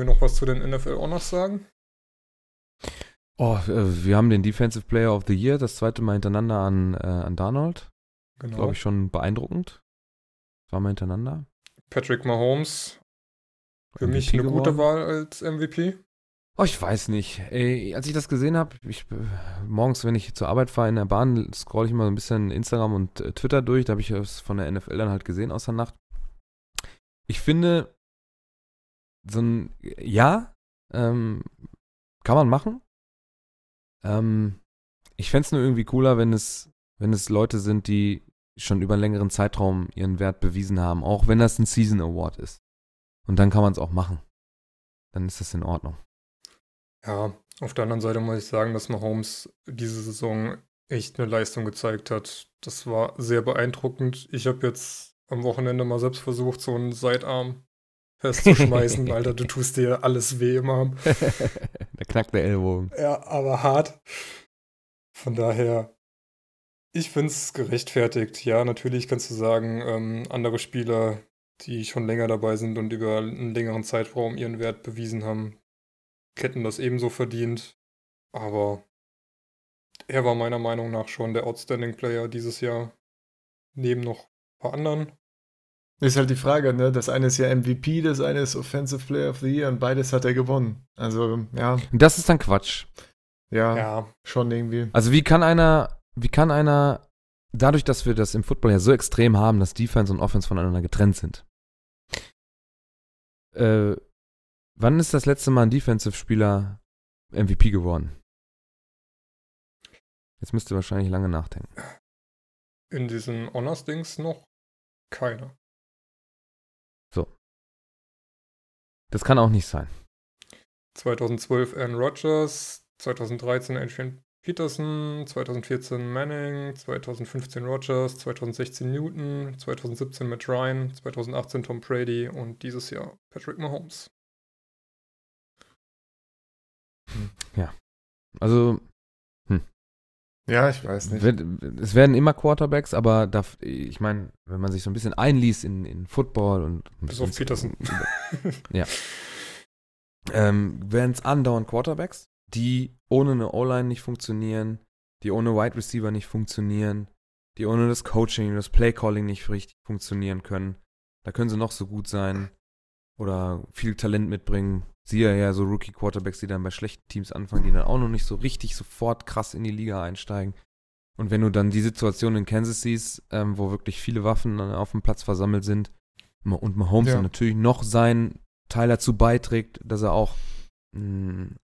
noch was zu den NFL Honors sagen? Oh, wir haben den Defensive Player of the Year, das zweite Mal hintereinander an Donald. Genau. Glaube ich schon beeindruckend. Zweimal hintereinander. Patrick Mahomes. Für mich eine gute Wahl als MVP. Oh, ich weiß nicht. Ey, als ich das gesehen habe, morgens, wenn ich zur Arbeit fahre in der Bahn, scroll ich immer so ein bisschen Instagram und Twitter durch. Da habe ich es von der NFL dann halt gesehen aus der Nacht. Ich finde, kann man machen. Ich fände es nur irgendwie cooler, wenn es Leute sind, die schon über einen längeren Zeitraum ihren Wert bewiesen haben, auch wenn das ein Season Award ist. Und dann kann man es auch machen. Dann ist das in Ordnung. Ja, auf der anderen Seite muss ich sagen, dass Mahomes diese Saison echt eine Leistung gezeigt hat. Das war sehr beeindruckend. Ich habe jetzt am Wochenende mal selbst versucht, so einen Sidearm festzuschmeißen. Alter, du tust dir alles weh im Arm. Da knackt der Ellbogen. Ja, aber hart. Von daher, ich finde es gerechtfertigt. Ja, natürlich kannst du sagen, andere Spieler, die schon länger dabei sind und über einen längeren Zeitraum ihren Wert bewiesen haben, hätten das ebenso verdient. Aber er war meiner Meinung nach schon der Outstanding Player dieses Jahr. Neben noch ein paar anderen. Ist halt die Frage, ne? Das eine ist ja MVP, das eine ist Offensive Player of the Year und beides hat er gewonnen. Also, ja. Das ist dann Quatsch. Ja, schon irgendwie. Also wie kann einer, dadurch, dass wir das im Football ja so extrem haben, dass Defense und Offense voneinander getrennt sind. Wann ist das letzte Mal ein Defensive-Spieler MVP geworden? Jetzt müsst ihr wahrscheinlich lange nachdenken. In diesen Honors-Dings noch keiner. So. Das kann auch nicht sein. 2012 Aaron Rodgers, 2013 Adrian Peterson, 2014 Manning, 2015 Rodgers, 2016 Newton, 2017 Matt Ryan, 2018 Tom Brady und dieses Jahr Patrick Mahomes. Ja, also ja, ich weiß nicht. Es werden immer Quarterbacks, aber ich meine, wenn man sich so ein bisschen einliest in Football und bis auf Peterson. Ja. Werden es andauernd Quarterbacks, die ohne eine O-Line nicht funktionieren, die ohne Wide Receiver nicht funktionieren, die ohne das Coaching, das Play-Calling nicht richtig funktionieren können. Da können sie noch so gut sein oder viel Talent mitbringen. Siehe ja so Rookie-Quarterbacks, die dann bei schlechten Teams anfangen, die dann auch noch nicht so richtig sofort krass in die Liga einsteigen. Und wenn du dann die Situation in Kansas siehst, wo wirklich viele Waffen auf dem Platz versammelt sind und Mahomes dann natürlich noch seinen Teil dazu beiträgt, dass er auch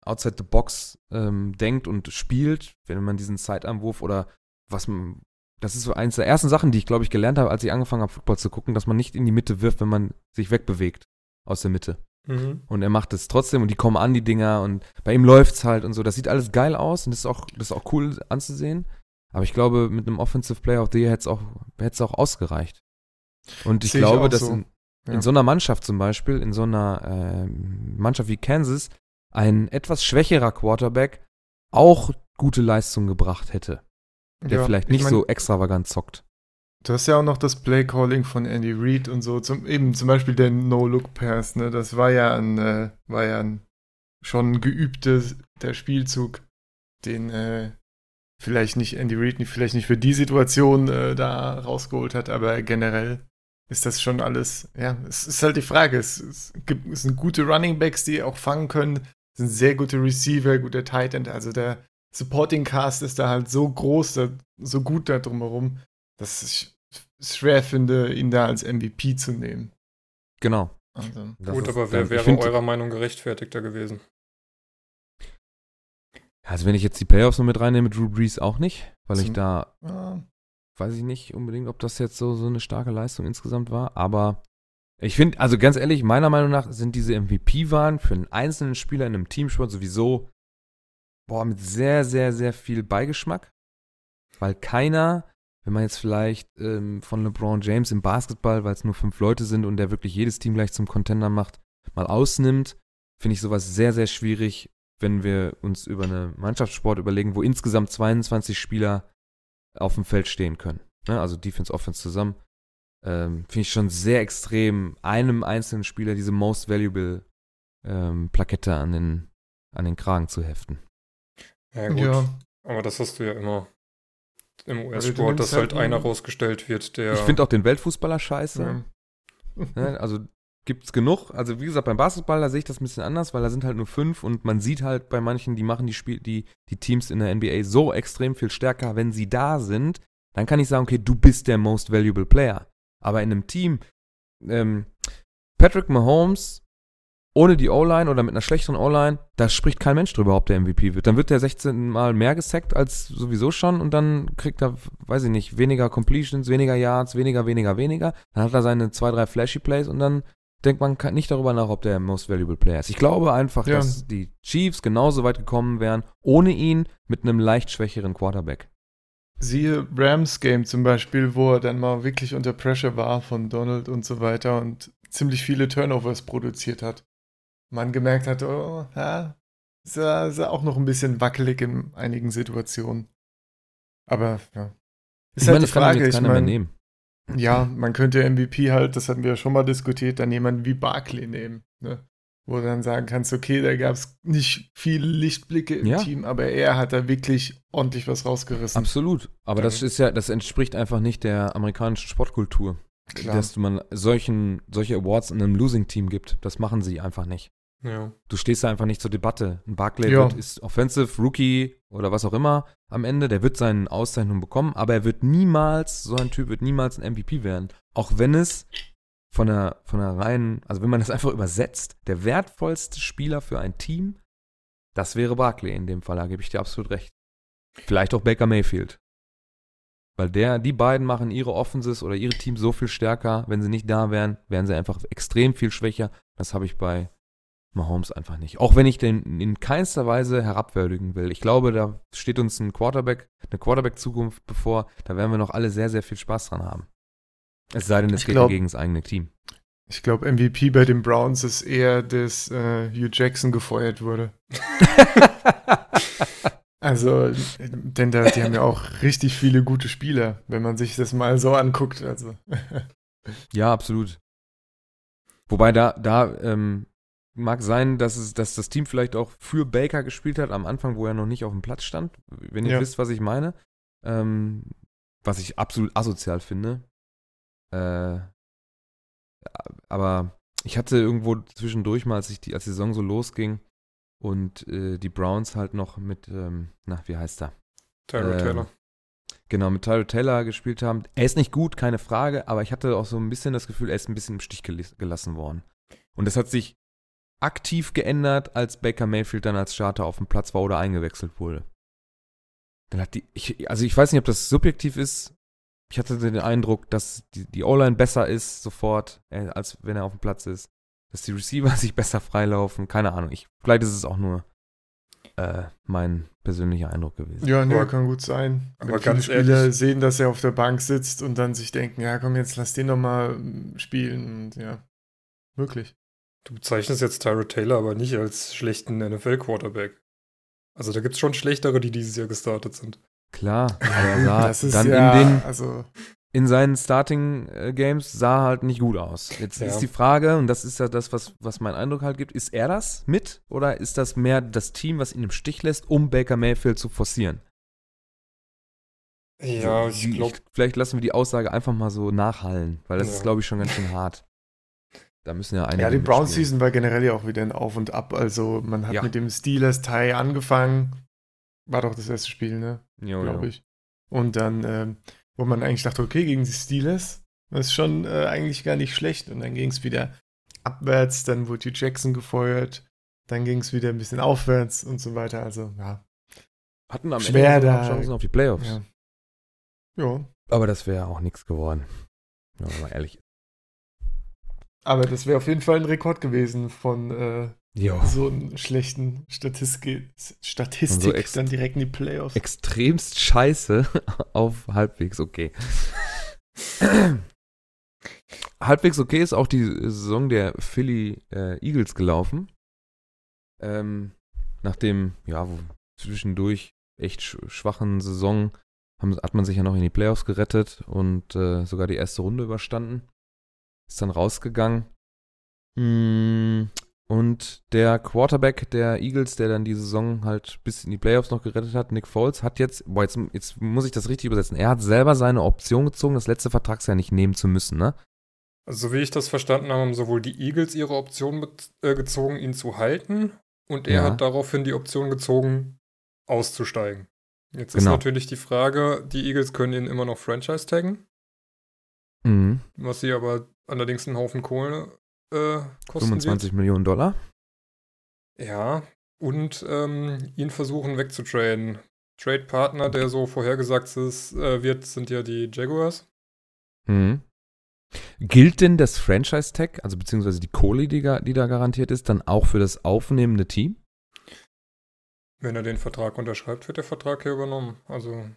outside the box denkt und spielt, wenn man diesen Sidearm-Wurf oder das ist so eins der ersten Sachen, die ich, glaube ich, gelernt habe, als ich angefangen habe, Football zu gucken, dass man nicht in die Mitte wirft, wenn man sich wegbewegt aus der Mitte. Mhm. Und er macht es trotzdem und die kommen an, die Dinger, und bei ihm läuft's halt und so. Das sieht alles geil aus und das ist auch cool anzusehen. Aber ich glaube, mit einem Offensive Player of the Year hätte es auch ausgereicht. Und ich glaube, dass in so einer Mannschaft zum Beispiel, in so einer Mannschaft wie Kansas, ein etwas schwächerer Quarterback auch gute Leistung gebracht hätte. Der vielleicht nicht so extravagant zockt. Du hast ja auch noch das Play-Calling von Andy Reid und so, zum Beispiel der No-Look-Pass, ne? Das war ja ein schon geübtes der Spielzug, den vielleicht nicht Andy Reid, vielleicht nicht für die Situation da rausgeholt hat, aber generell ist das schon alles, ja, es ist halt die Frage, es sind gute Runningbacks, die auch fangen können, es sind sehr gute Receiver, guter Tight End, also der Supporting Cast ist da halt so groß, da so gut da drumherum, dass ich es schwer finde, ihn da als MVP zu nehmen. Genau. Also, gut, aber wer wäre eurer Meinung gerechtfertigter gewesen? Also wenn ich jetzt die Playoffs noch mit reinnehme, Drew Brees auch nicht, weil ich da, weiß ich nicht unbedingt, ob das jetzt so eine starke Leistung insgesamt war, aber ich finde, also ganz ehrlich, meiner Meinung nach sind diese MVP-Wahlen für einen einzelnen Spieler in einem Teamsport sowieso mit sehr, sehr, sehr viel Beigeschmack, weil keiner, wenn man jetzt vielleicht von LeBron James im Basketball, weil es nur 5 Leute sind und der wirklich jedes Team gleich zum Contender macht, mal ausnimmt, finde ich sowas sehr, sehr schwierig, wenn wir uns über einen Mannschaftssport überlegen, wo insgesamt 22 Spieler auf dem Feld stehen können. Ne? Also Defense, Offense zusammen. Finde ich schon sehr extrem, einem einzelnen Spieler diese Most Valuable Plakette an den Kragen zu heften. Ja gut, aber das hast du ja immer im US-Sport, dass halt einer rausgestellt wird, der... Ich finde auch den Weltfußballer scheiße. Ja. Ne? Also gibt's genug. Also wie gesagt, beim Basketball, da sehe ich das ein bisschen anders, weil da sind halt nur 5 und man sieht halt bei manchen, die machen die Teams in der NBA so extrem viel stärker, wenn sie da sind, dann kann ich sagen, okay, du bist der Most Valuable Player. Aber in einem Team, Patrick Mahomes ohne die O-Line oder mit einer schlechteren O-Line, da spricht kein Mensch drüber, ob der MVP wird. Dann wird der 16 Mal mehr gesackt als sowieso schon und dann kriegt er, weiß ich nicht, weniger Completions, weniger Yards, weniger. Dann hat er seine 2, 3 Flashy Plays und dann denkt man nicht darüber nach, ob der Most Valuable Player ist. Ich glaube einfach, dass die Chiefs genauso weit gekommen wären, ohne ihn mit einem leicht schwächeren Quarterback. Siehe Rams-Game zum Beispiel, wo er dann mal wirklich unter Pressure war von Donald und so weiter und ziemlich viele Turnovers produziert hat. Man gemerkt hat, ist auch noch ein bisschen wackelig in einigen Situationen. Aber, ist halt die Frage. Ich meine, ja, man könnte MVP halt, das hatten wir ja schon mal diskutiert, dann jemanden wie Barkley nehmen, ne? Wo du dann sagen kannst, okay, da gab es nicht viele Lichtblicke im Team, aber er hat da wirklich ordentlich was rausgerissen. Absolut, aber das entspricht einfach nicht der amerikanischen Sportkultur, dass man solche Awards in einem Losing-Team gibt. Das machen sie einfach nicht. Ja. Du stehst da einfach nicht zur Debatte. Ein Barkley ist Offensive, Rookie oder was auch immer am Ende, der wird seine Auszeichnung bekommen, aber so ein Typ wird niemals ein MVP werden. Auch wenn es von einer reinen, also wenn man das einfach übersetzt, der wertvollste Spieler für ein Team, das wäre Barkley in dem Fall, da gebe ich dir absolut recht. Vielleicht auch Baker Mayfield. Weil die beiden machen ihre Offenses oder ihre Teams so viel stärker, wenn sie nicht da wären, wären sie einfach extrem viel schwächer. Das habe ich bei Mahomes einfach nicht. Auch wenn ich den in keinster Weise herabwürdigen will. Ich glaube, da steht uns eine Quarterback-Zukunft bevor, da werden wir noch alle sehr, sehr viel Spaß dran haben. Es sei denn, es geht gegen das eigene Team. Ich glaube, MVP bei den Browns ist eher, dass Hugh Jackson gefeuert wurde. Also, denn die haben ja auch richtig viele gute Spieler, wenn man sich das mal so anguckt. Also. Ja, absolut. Wobei da mag sein, dass das Team vielleicht auch für Baker gespielt hat, am Anfang, wo er noch nicht auf dem Platz stand. Wenn ihr wisst, was ich meine. Was ich absolut asozial finde. Aber ich hatte irgendwo zwischendurch mal, als die Saison so losging und die Browns halt noch mit, wie heißt er? Tyrod Taylor. Genau, mit Tyrod Taylor gespielt haben. Er ist nicht gut, keine Frage, aber ich hatte auch so ein bisschen das Gefühl, er ist ein bisschen im Stich gelassen worden. Und das hat sich aktiv geändert, als Baker Mayfield dann als Starter auf dem Platz war oder eingewechselt wurde. Dann hat ich weiß nicht, ob das subjektiv ist. Ich hatte den Eindruck, dass die O-Line besser ist sofort, als wenn er auf dem Platz ist. Dass die Receiver sich besser freilaufen. Keine Ahnung. Vielleicht ist es auch nur mein persönlicher Eindruck gewesen. Ja, kann gut sein. Aber viele Spieler sehen, dass er auf der Bank sitzt und dann sich denken, ja komm, jetzt lass den nochmal spielen. Und möglich. Du bezeichnest jetzt Tyrod Taylor aber nicht als schlechten NFL-Quarterback. Also da gibt es schon schlechtere, die dieses Jahr gestartet sind. Klar, aber in seinen Starting-Games sah er halt nicht gut aus. Jetzt ist die Frage, und das ist ja das, was mein Eindruck halt gibt, ist er das mit oder ist das mehr das Team, was ihn im Stich lässt, um Baker Mayfield zu forcieren? Ja, also, ich glaube... Vielleicht lassen wir die Aussage einfach mal so nachhallen, weil das ist, glaube ich, schon ganz schön hart. Da müssen ja einige... Ja, die Browns-Season war generell ja auch wieder ein Auf und Ab, also man hat mit dem Steelers-Tie angefangen... War doch das erste Spiel, ne? Ja, glaube ich. Und dann, wo man eigentlich dachte, okay, gegen die Steelers, das ist schon eigentlich gar nicht schlecht. Und dann ging es wieder abwärts, dann wurde die Jackson gefeuert, dann ging es wieder ein bisschen aufwärts und so weiter. Also, ja. Hatten am schwer Ende da Chancen auf die Playoffs. Ja. Jo. Aber das wäre auch nichts geworden. Wenn man mal ehrlich ist. Aber das wäre auf jeden Fall ein Rekord gewesen von so einem schlechten Statistik so dann direkt in die Playoffs. Extremst scheiße auf halbwegs okay. Halbwegs okay ist auch die Saison der Philly Eagles gelaufen. Nachdem, ja, zwischendurch echt schwachen Saison hat man sich ja noch in die Playoffs gerettet und sogar die erste Runde überstanden. Ist dann rausgegangen. Und der Quarterback der Eagles, der dann die Saison halt bis in die Playoffs noch gerettet hat, Nick Foles, hat jetzt muss ich das richtig übersetzen, er hat selber seine Option gezogen, das letzte Vertragsjahr nicht nehmen zu müssen, ne? Also, so wie ich das verstanden habe, haben sowohl die Eagles ihre Option gezogen, ihn zu halten, und er hat daraufhin die Option gezogen, auszusteigen. Jetzt ist natürlich die Frage, die Eagles können ihn immer noch Franchise taggen. Mhm. Was sie aber allerdings einen Haufen Kohle kosten. 25 Millionen $. Ja, und ihn versuchen wegzutraden. Trade-Partner, der so vorhergesagt sind ja die Jaguars. Mhm. Gilt denn das Franchise-Tag, also beziehungsweise die Kohle, die da garantiert ist, dann auch für das aufnehmende Team? Wenn er den Vertrag unterschreibt, wird der Vertrag hier übernommen. Also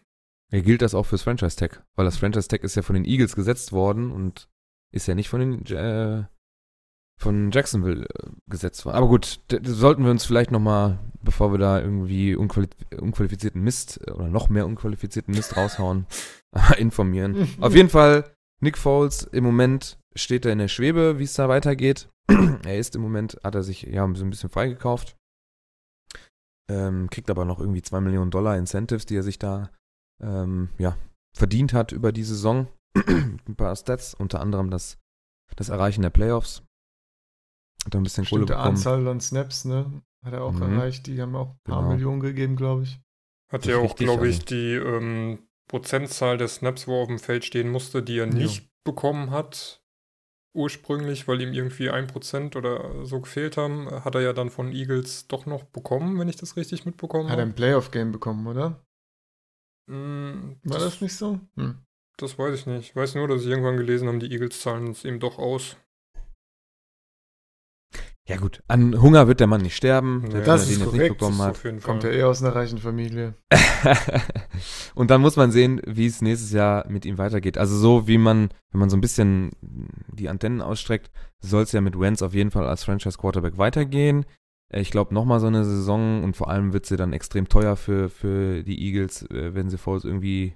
gilt das auch fürs Franchise-Tag, weil das Franchise-Tag ist ja von den Eagles gesetzt worden und ist ja nicht von den von Jacksonville gesetzt worden. Aber gut, sollten wir uns vielleicht nochmal, bevor wir da irgendwie unqualifizierten Mist oder noch mehr unqualifizierten Mist raushauen, informieren. Auf jeden Fall, Nick Foles, im Moment steht er in der Schwebe, wie es da weitergeht. Hat er sich ja so ein bisschen freigekauft. Kriegt aber noch irgendwie $2 Millionen Incentives, die er sich da verdient hat über die Saison. Ein paar Stats, unter anderem das Erreichen der Playoffs. Hat er ein bisschen Kohle bekommen. Bestimmte Anzahl an Snaps, ne? Hat er auch erreicht. Die haben auch ein paar Millionen gegeben, glaube ich. Hat ja auch, glaube ich, die Prozentzahl der Snaps, wo er auf dem Feld stehen musste, die er nicht bekommen hat, ursprünglich, weil ihm irgendwie 1% oder so gefehlt haben, hat er ja dann von Eagles doch noch bekommen, wenn ich das richtig mitbekommen habe. Hat er ein Playoff-Game bekommen, oder? War das nicht so? Das weiß ich nicht. Ich weiß nur, dass ich irgendwann gelesen habe, die Eagles zahlen es ihm doch aus. Ja gut, an Hunger wird der Mann nicht sterben. Nee, das ist korrekt. Kommt er aus einer reichen Familie. Und dann muss man sehen, wie es nächstes Jahr mit ihm weitergeht. Also so wie man, wenn man so ein bisschen die Antennen ausstreckt, soll es ja mit Wentz auf jeden Fall als Franchise-Quarterback weitergehen. Ich glaube, nochmal so eine Saison, und vor allem wird sie dann extrem teuer für die Eagles, wenn sie Foles irgendwie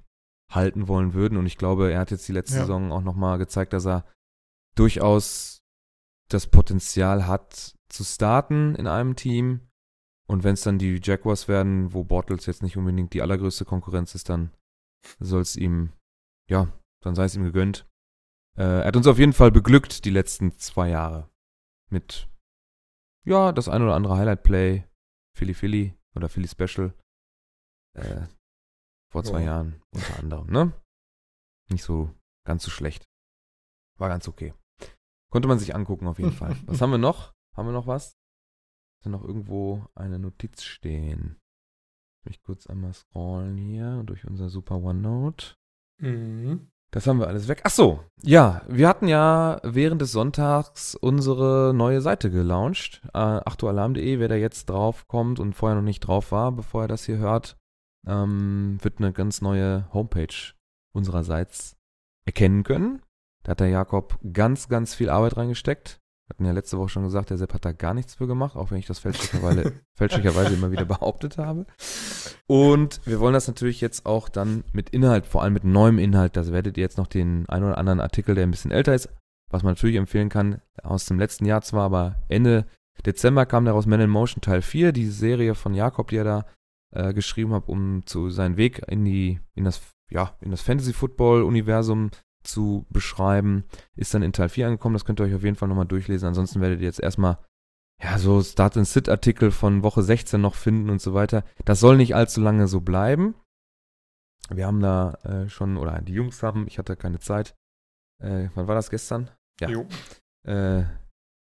halten wollen würden. Und ich glaube, er hat jetzt die letzte Saison auch nochmal gezeigt, dass er durchaus das Potenzial hat, zu starten in einem Team. Und wenn es dann die Jaguars werden, wo Bortles jetzt nicht unbedingt die allergrößte Konkurrenz ist, dann soll es ihm, dann sei es ihm gegönnt. Er hat uns auf jeden Fall beglückt die letzten 2 Jahre mit, das ein oder andere Highlight-Play, Philly oder Philly Special, vor 2 Jahren unter anderem, ne? Nicht so ganz so schlecht. War ganz okay. Konnte man sich angucken, auf jeden Fall. Was haben wir noch? Haben wir noch was? Ist da noch irgendwo eine Notiz stehen? Ich kurz einmal scrollen hier durch unser super OneNote. Mhm. Das haben wir alles weg. Ach so, ja, wir hatten ja während des Sonntags unsere neue Seite gelauncht. 8uhralarm.de, wer da jetzt drauf kommt und vorher noch nicht drauf war, bevor er das hier hört, wird eine ganz neue Homepage unsererseits erkennen können. Da hat der Jakob ganz, ganz viel Arbeit reingesteckt. Wir hatten ja letzte Woche schon gesagt, der Sepp hat da gar nichts für gemacht, auch wenn ich das fälschlicherweise immer wieder behauptet habe. Und wir wollen das natürlich jetzt auch dann mit Inhalt, vor allem mit neuem Inhalt, da werdet ihr jetzt noch den einen oder anderen Artikel, der ein bisschen älter ist, was man natürlich empfehlen kann, aus dem letzten Jahr zwar, aber Ende Dezember kam daraus Man in Motion Teil 4, die Serie von Jakob, die er da geschrieben hat, um seinen Weg in das Fantasy-Football-Universum zu beschreiben, ist dann in Teil 4 angekommen. Das könnt ihr euch auf jeden Fall nochmal durchlesen. Ansonsten werdet ihr jetzt erstmal so Start-and-Sit-Artikel von Woche 16 noch finden und so weiter. Das soll nicht allzu lange so bleiben. Wir haben da schon, oder die Jungs haben, ich hatte keine Zeit. Wann war das, gestern? Ja. Jo.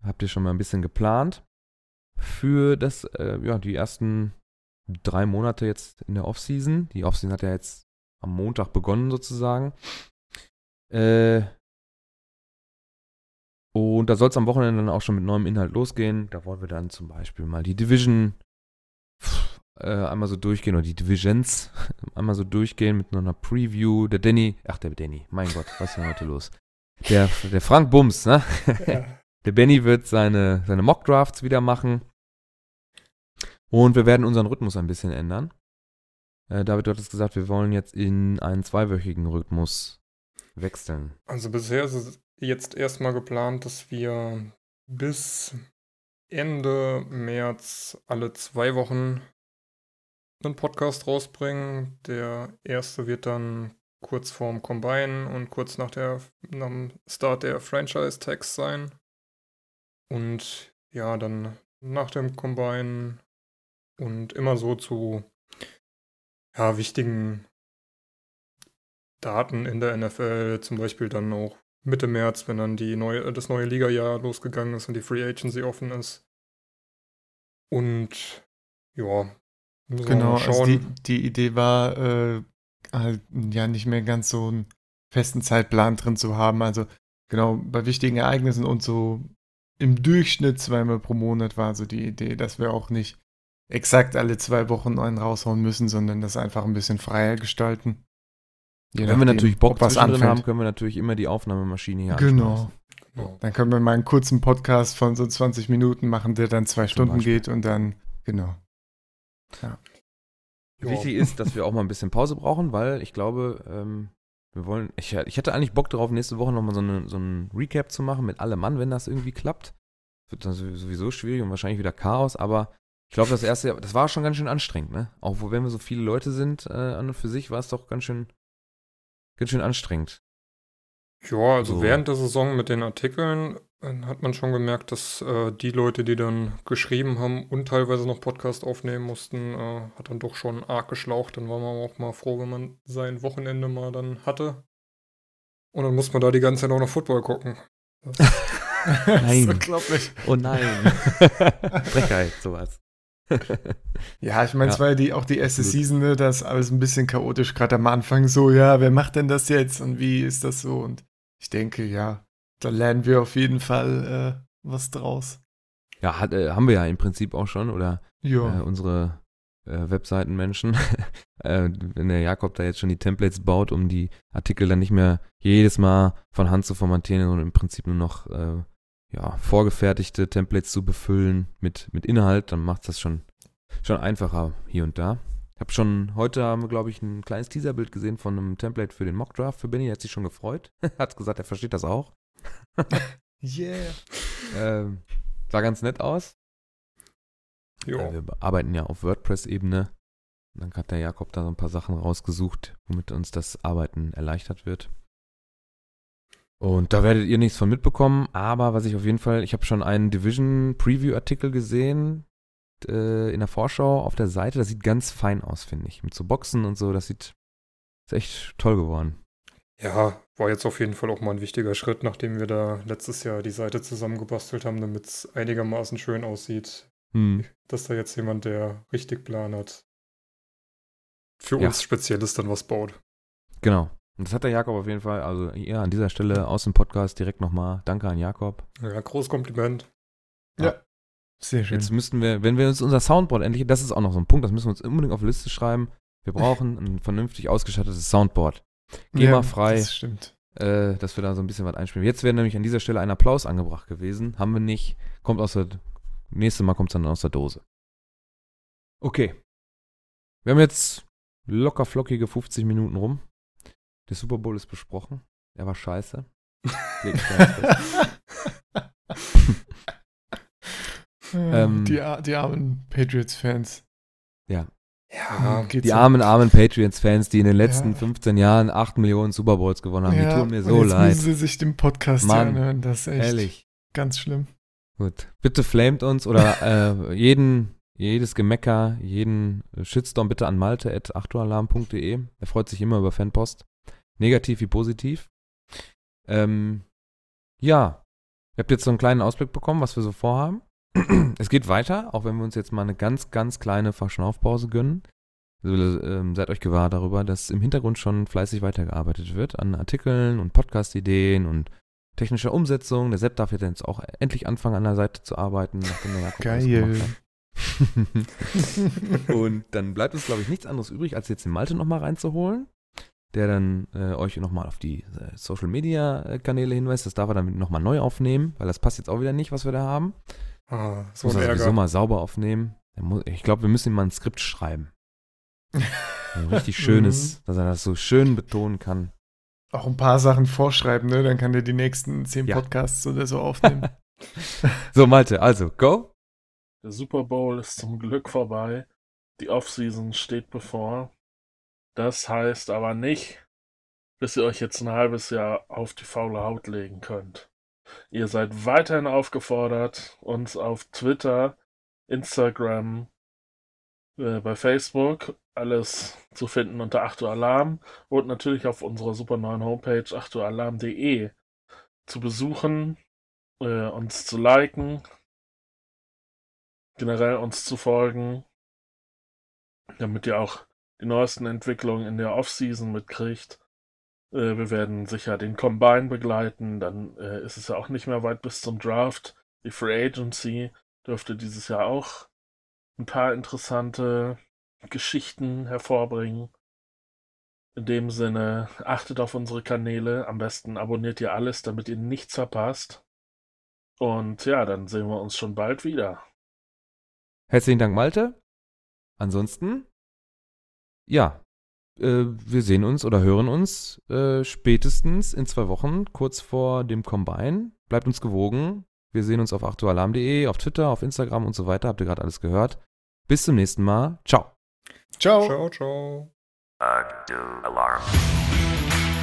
Habt ihr schon mal ein bisschen geplant für das, die ersten 3 Monate jetzt in der Offseason. Die Offseason hat ja jetzt am Montag begonnen sozusagen. Und da soll es am Wochenende dann auch schon mit neuem Inhalt losgehen. Da wollen wir dann zum Beispiel mal die Division einmal so durchgehen, oder die Divisions einmal so durchgehen mit einer Preview. Der Danny, mein Gott, was ist denn heute los? Der Frank Bums, ne? Ja. Der Benny wird seine Mock-Drafts wieder machen. Und wir werden unseren Rhythmus ein bisschen ändern. David, du hattest gesagt, wir wollen jetzt in einen 2-wöchigen Rhythmus wechseln. Also bisher ist es jetzt erstmal geplant, dass wir bis Ende März alle 2 Wochen einen Podcast rausbringen. Der erste wird dann kurz vorm Combine und kurz nach dem Start der Franchise-Tags sein. Und ja, dann nach dem Combine und immer so zu wichtigen Daten in der NFL, zum Beispiel dann auch Mitte März, wenn dann das neue Liga-Jahr losgegangen ist und die Free Agency offen ist. Und ja, genau, schauen. Also die Idee war, halt ja nicht mehr ganz so einen festen Zeitplan drin zu haben. Also genau, bei wichtigen Ereignissen und so im Durchschnitt 2-mal pro Monat war so die Idee, dass wir auch nicht exakt alle 2 Wochen einen raushauen müssen, sondern das einfach ein bisschen freier gestalten. Wenn wir natürlich Bock was anfangen haben, können wir natürlich immer die Aufnahmemaschine hier anschmeißen. Genau. Dann können wir mal einen kurzen Podcast von so 20 Minuten machen, der dann 2 Stunden geht und dann, genau. Ja. Wichtig ist, dass wir auch mal ein bisschen Pause brauchen, weil ich glaube, ich hätte eigentlich Bock drauf, nächste Woche nochmal so einen Recap zu machen mit allem Mann, wenn das irgendwie klappt. Das wird dann sowieso schwierig und wahrscheinlich wieder Chaos, aber ich glaube, das erste, das war schon ganz schön anstrengend, ne? Auch wenn wir so viele Leute sind, an und für sich war es doch ganz schön anstrengend. Ja, also während der Saison mit den Artikeln hat man schon gemerkt, dass die Leute, die dann geschrieben haben und teilweise noch Podcast aufnehmen mussten, hat dann doch schon arg geschlaucht. Dann war man auch mal froh, wenn man sein Wochenende mal dann hatte. Und dann musste man da die ganze Zeit auch noch Football gucken. Nein. Das ist unglaublich. Oh nein. Frechheit, sowas. Ja, ich meine, es war ja auch die erste Season, ne, das alles ein bisschen chaotisch, gerade am Anfang so, ja, wer macht denn das jetzt und wie ist das so? Und ich denke, ja, da lernen wir auf jeden Fall was draus. Ja, haben wir ja im Prinzip auch schon, oder unsere Webseitenmenschen, wenn der Jakob da jetzt schon die Templates baut, um die Artikel dann nicht mehr jedes Mal von Hand zu formatieren, sondern im Prinzip nur noch vorgefertigte Templates zu befüllen mit Inhalt, dann macht es das schon einfacher hier und da. Ich habe schon, heute haben wir, glaube ich, ein kleines Teaserbild gesehen von einem Template für den Mockdraft für Benny, der hat sich schon gefreut. Hat gesagt, er versteht das auch. Yeah. Sah ganz nett aus. Jo. Wir arbeiten ja auf WordPress-Ebene. Dann hat der Jakob da so ein paar Sachen rausgesucht, womit uns das Arbeiten erleichtert wird. Und da werdet ihr nichts von mitbekommen, aber was ich auf jeden Fall, ich habe schon einen Division-Preview-Artikel gesehen in der Vorschau auf der Seite. Das sieht ganz fein aus, finde ich. Mit so Boxen und so, ist echt toll geworden. Ja, war jetzt auf jeden Fall auch mal ein wichtiger Schritt, nachdem wir da letztes Jahr die Seite zusammengebastelt haben, damit es einigermaßen schön aussieht. Dass da jetzt jemand, der richtig Plan hat, für uns Spezielles dann was baut. Genau. Und das hat der Jakob auf jeden Fall, also ja, an dieser Stelle aus dem Podcast direkt nochmal Danke an Jakob. Ja, großes Kompliment. Ja, sehr schön. Jetzt müssten wir, wenn wir uns unser Soundboard endlich, das ist auch noch so ein Punkt, das müssen wir uns unbedingt auf die Liste schreiben, wir brauchen ein vernünftig ausgestattetes Soundboard. GEMA-frei, das stimmt. Dass wir da so ein bisschen was einspielen. Jetzt wäre nämlich an dieser Stelle ein Applaus angebracht gewesen, haben wir nicht, nächstes Mal kommt es dann aus der Dose. Okay. Wir haben jetzt locker flockige 50 Minuten rum. Der Super Bowl ist besprochen. Er war scheiße. Die armen Patriots-Fans. Ja, die armen Patriots-Fans, die in den letzten 15 Jahren 8 Millionen Super Bowls gewonnen haben. Die tun mir so leid. Müssen sie sich den Podcast anhören. Das ist echt ehrlich. Ganz schlimm. Gut, bitte flamet uns oder jeden jedes Gemecker, jeden Shitstorm bitte an malte@8uhralarm.de. Er freut sich immer über Fanpost. Negativ wie positiv. Ja, ihr habt jetzt so einen kleinen Ausblick bekommen, was wir so vorhaben. Es geht weiter, auch wenn wir uns jetzt mal eine ganz, ganz kleine Verschnaufpause gönnen. Also, seid euch gewahr darüber, dass im Hintergrund schon fleißig weitergearbeitet wird an Artikeln und Podcast-Ideen und technischer Umsetzung. Der Sepp darf jetzt auch endlich anfangen, an der Seite zu arbeiten. Geil. Und dann bleibt uns, glaube ich, nichts anderes übrig, als jetzt den Malte nochmal reinzuholen, der dann euch nochmal auf die Social-Media-Kanäle hinweist. Das darf er dann nochmal neu aufnehmen, weil das passt jetzt auch wieder nicht, was wir da haben. Ah, so ein Ärger. Muss er sowieso mal sauber aufnehmen. Ich glaube, wir müssen ihm mal ein Skript schreiben. Ein richtig schönes, dass er das so schön betonen kann. Auch ein paar Sachen vorschreiben, ne? Dann kann er die nächsten 10 Podcasts oder so aufnehmen. So, Malte, also, go. Der Super Bowl ist zum Glück vorbei. Die Offseason steht bevor. Das heißt aber nicht, dass ihr euch jetzt ein halbes Jahr auf die faule Haut legen könnt. Ihr seid weiterhin aufgefordert, uns auf Twitter, Instagram, bei Facebook, alles zu finden unter 8 Uhr Alarm und natürlich auf unserer super neuen Homepage 8uhralarm.de zu besuchen, uns zu liken, generell uns zu folgen, damit ihr auch die neuesten Entwicklungen in der Offseason mitkriegt. Wir werden sicher den Combine begleiten, dann ist es ja auch nicht mehr weit bis zum Draft. Die Free Agency dürfte dieses Jahr auch ein paar interessante Geschichten hervorbringen. In dem Sinne, achtet auf unsere Kanäle. Am besten abonniert ihr alles, damit ihr nichts verpasst. Und ja, dann sehen wir uns schon bald wieder. Herzlichen Dank, Malte. Ansonsten, ja, wir sehen uns oder hören uns spätestens in 2 Wochen, kurz vor dem Combine. Bleibt uns gewogen. Wir sehen uns auf 8uhralarm.de, auf Twitter, auf Instagram und so weiter. Habt ihr gerade alles gehört. Bis zum nächsten Mal. Ciao. Ciao. Ciao, ciao. 8 Uhr Alarm.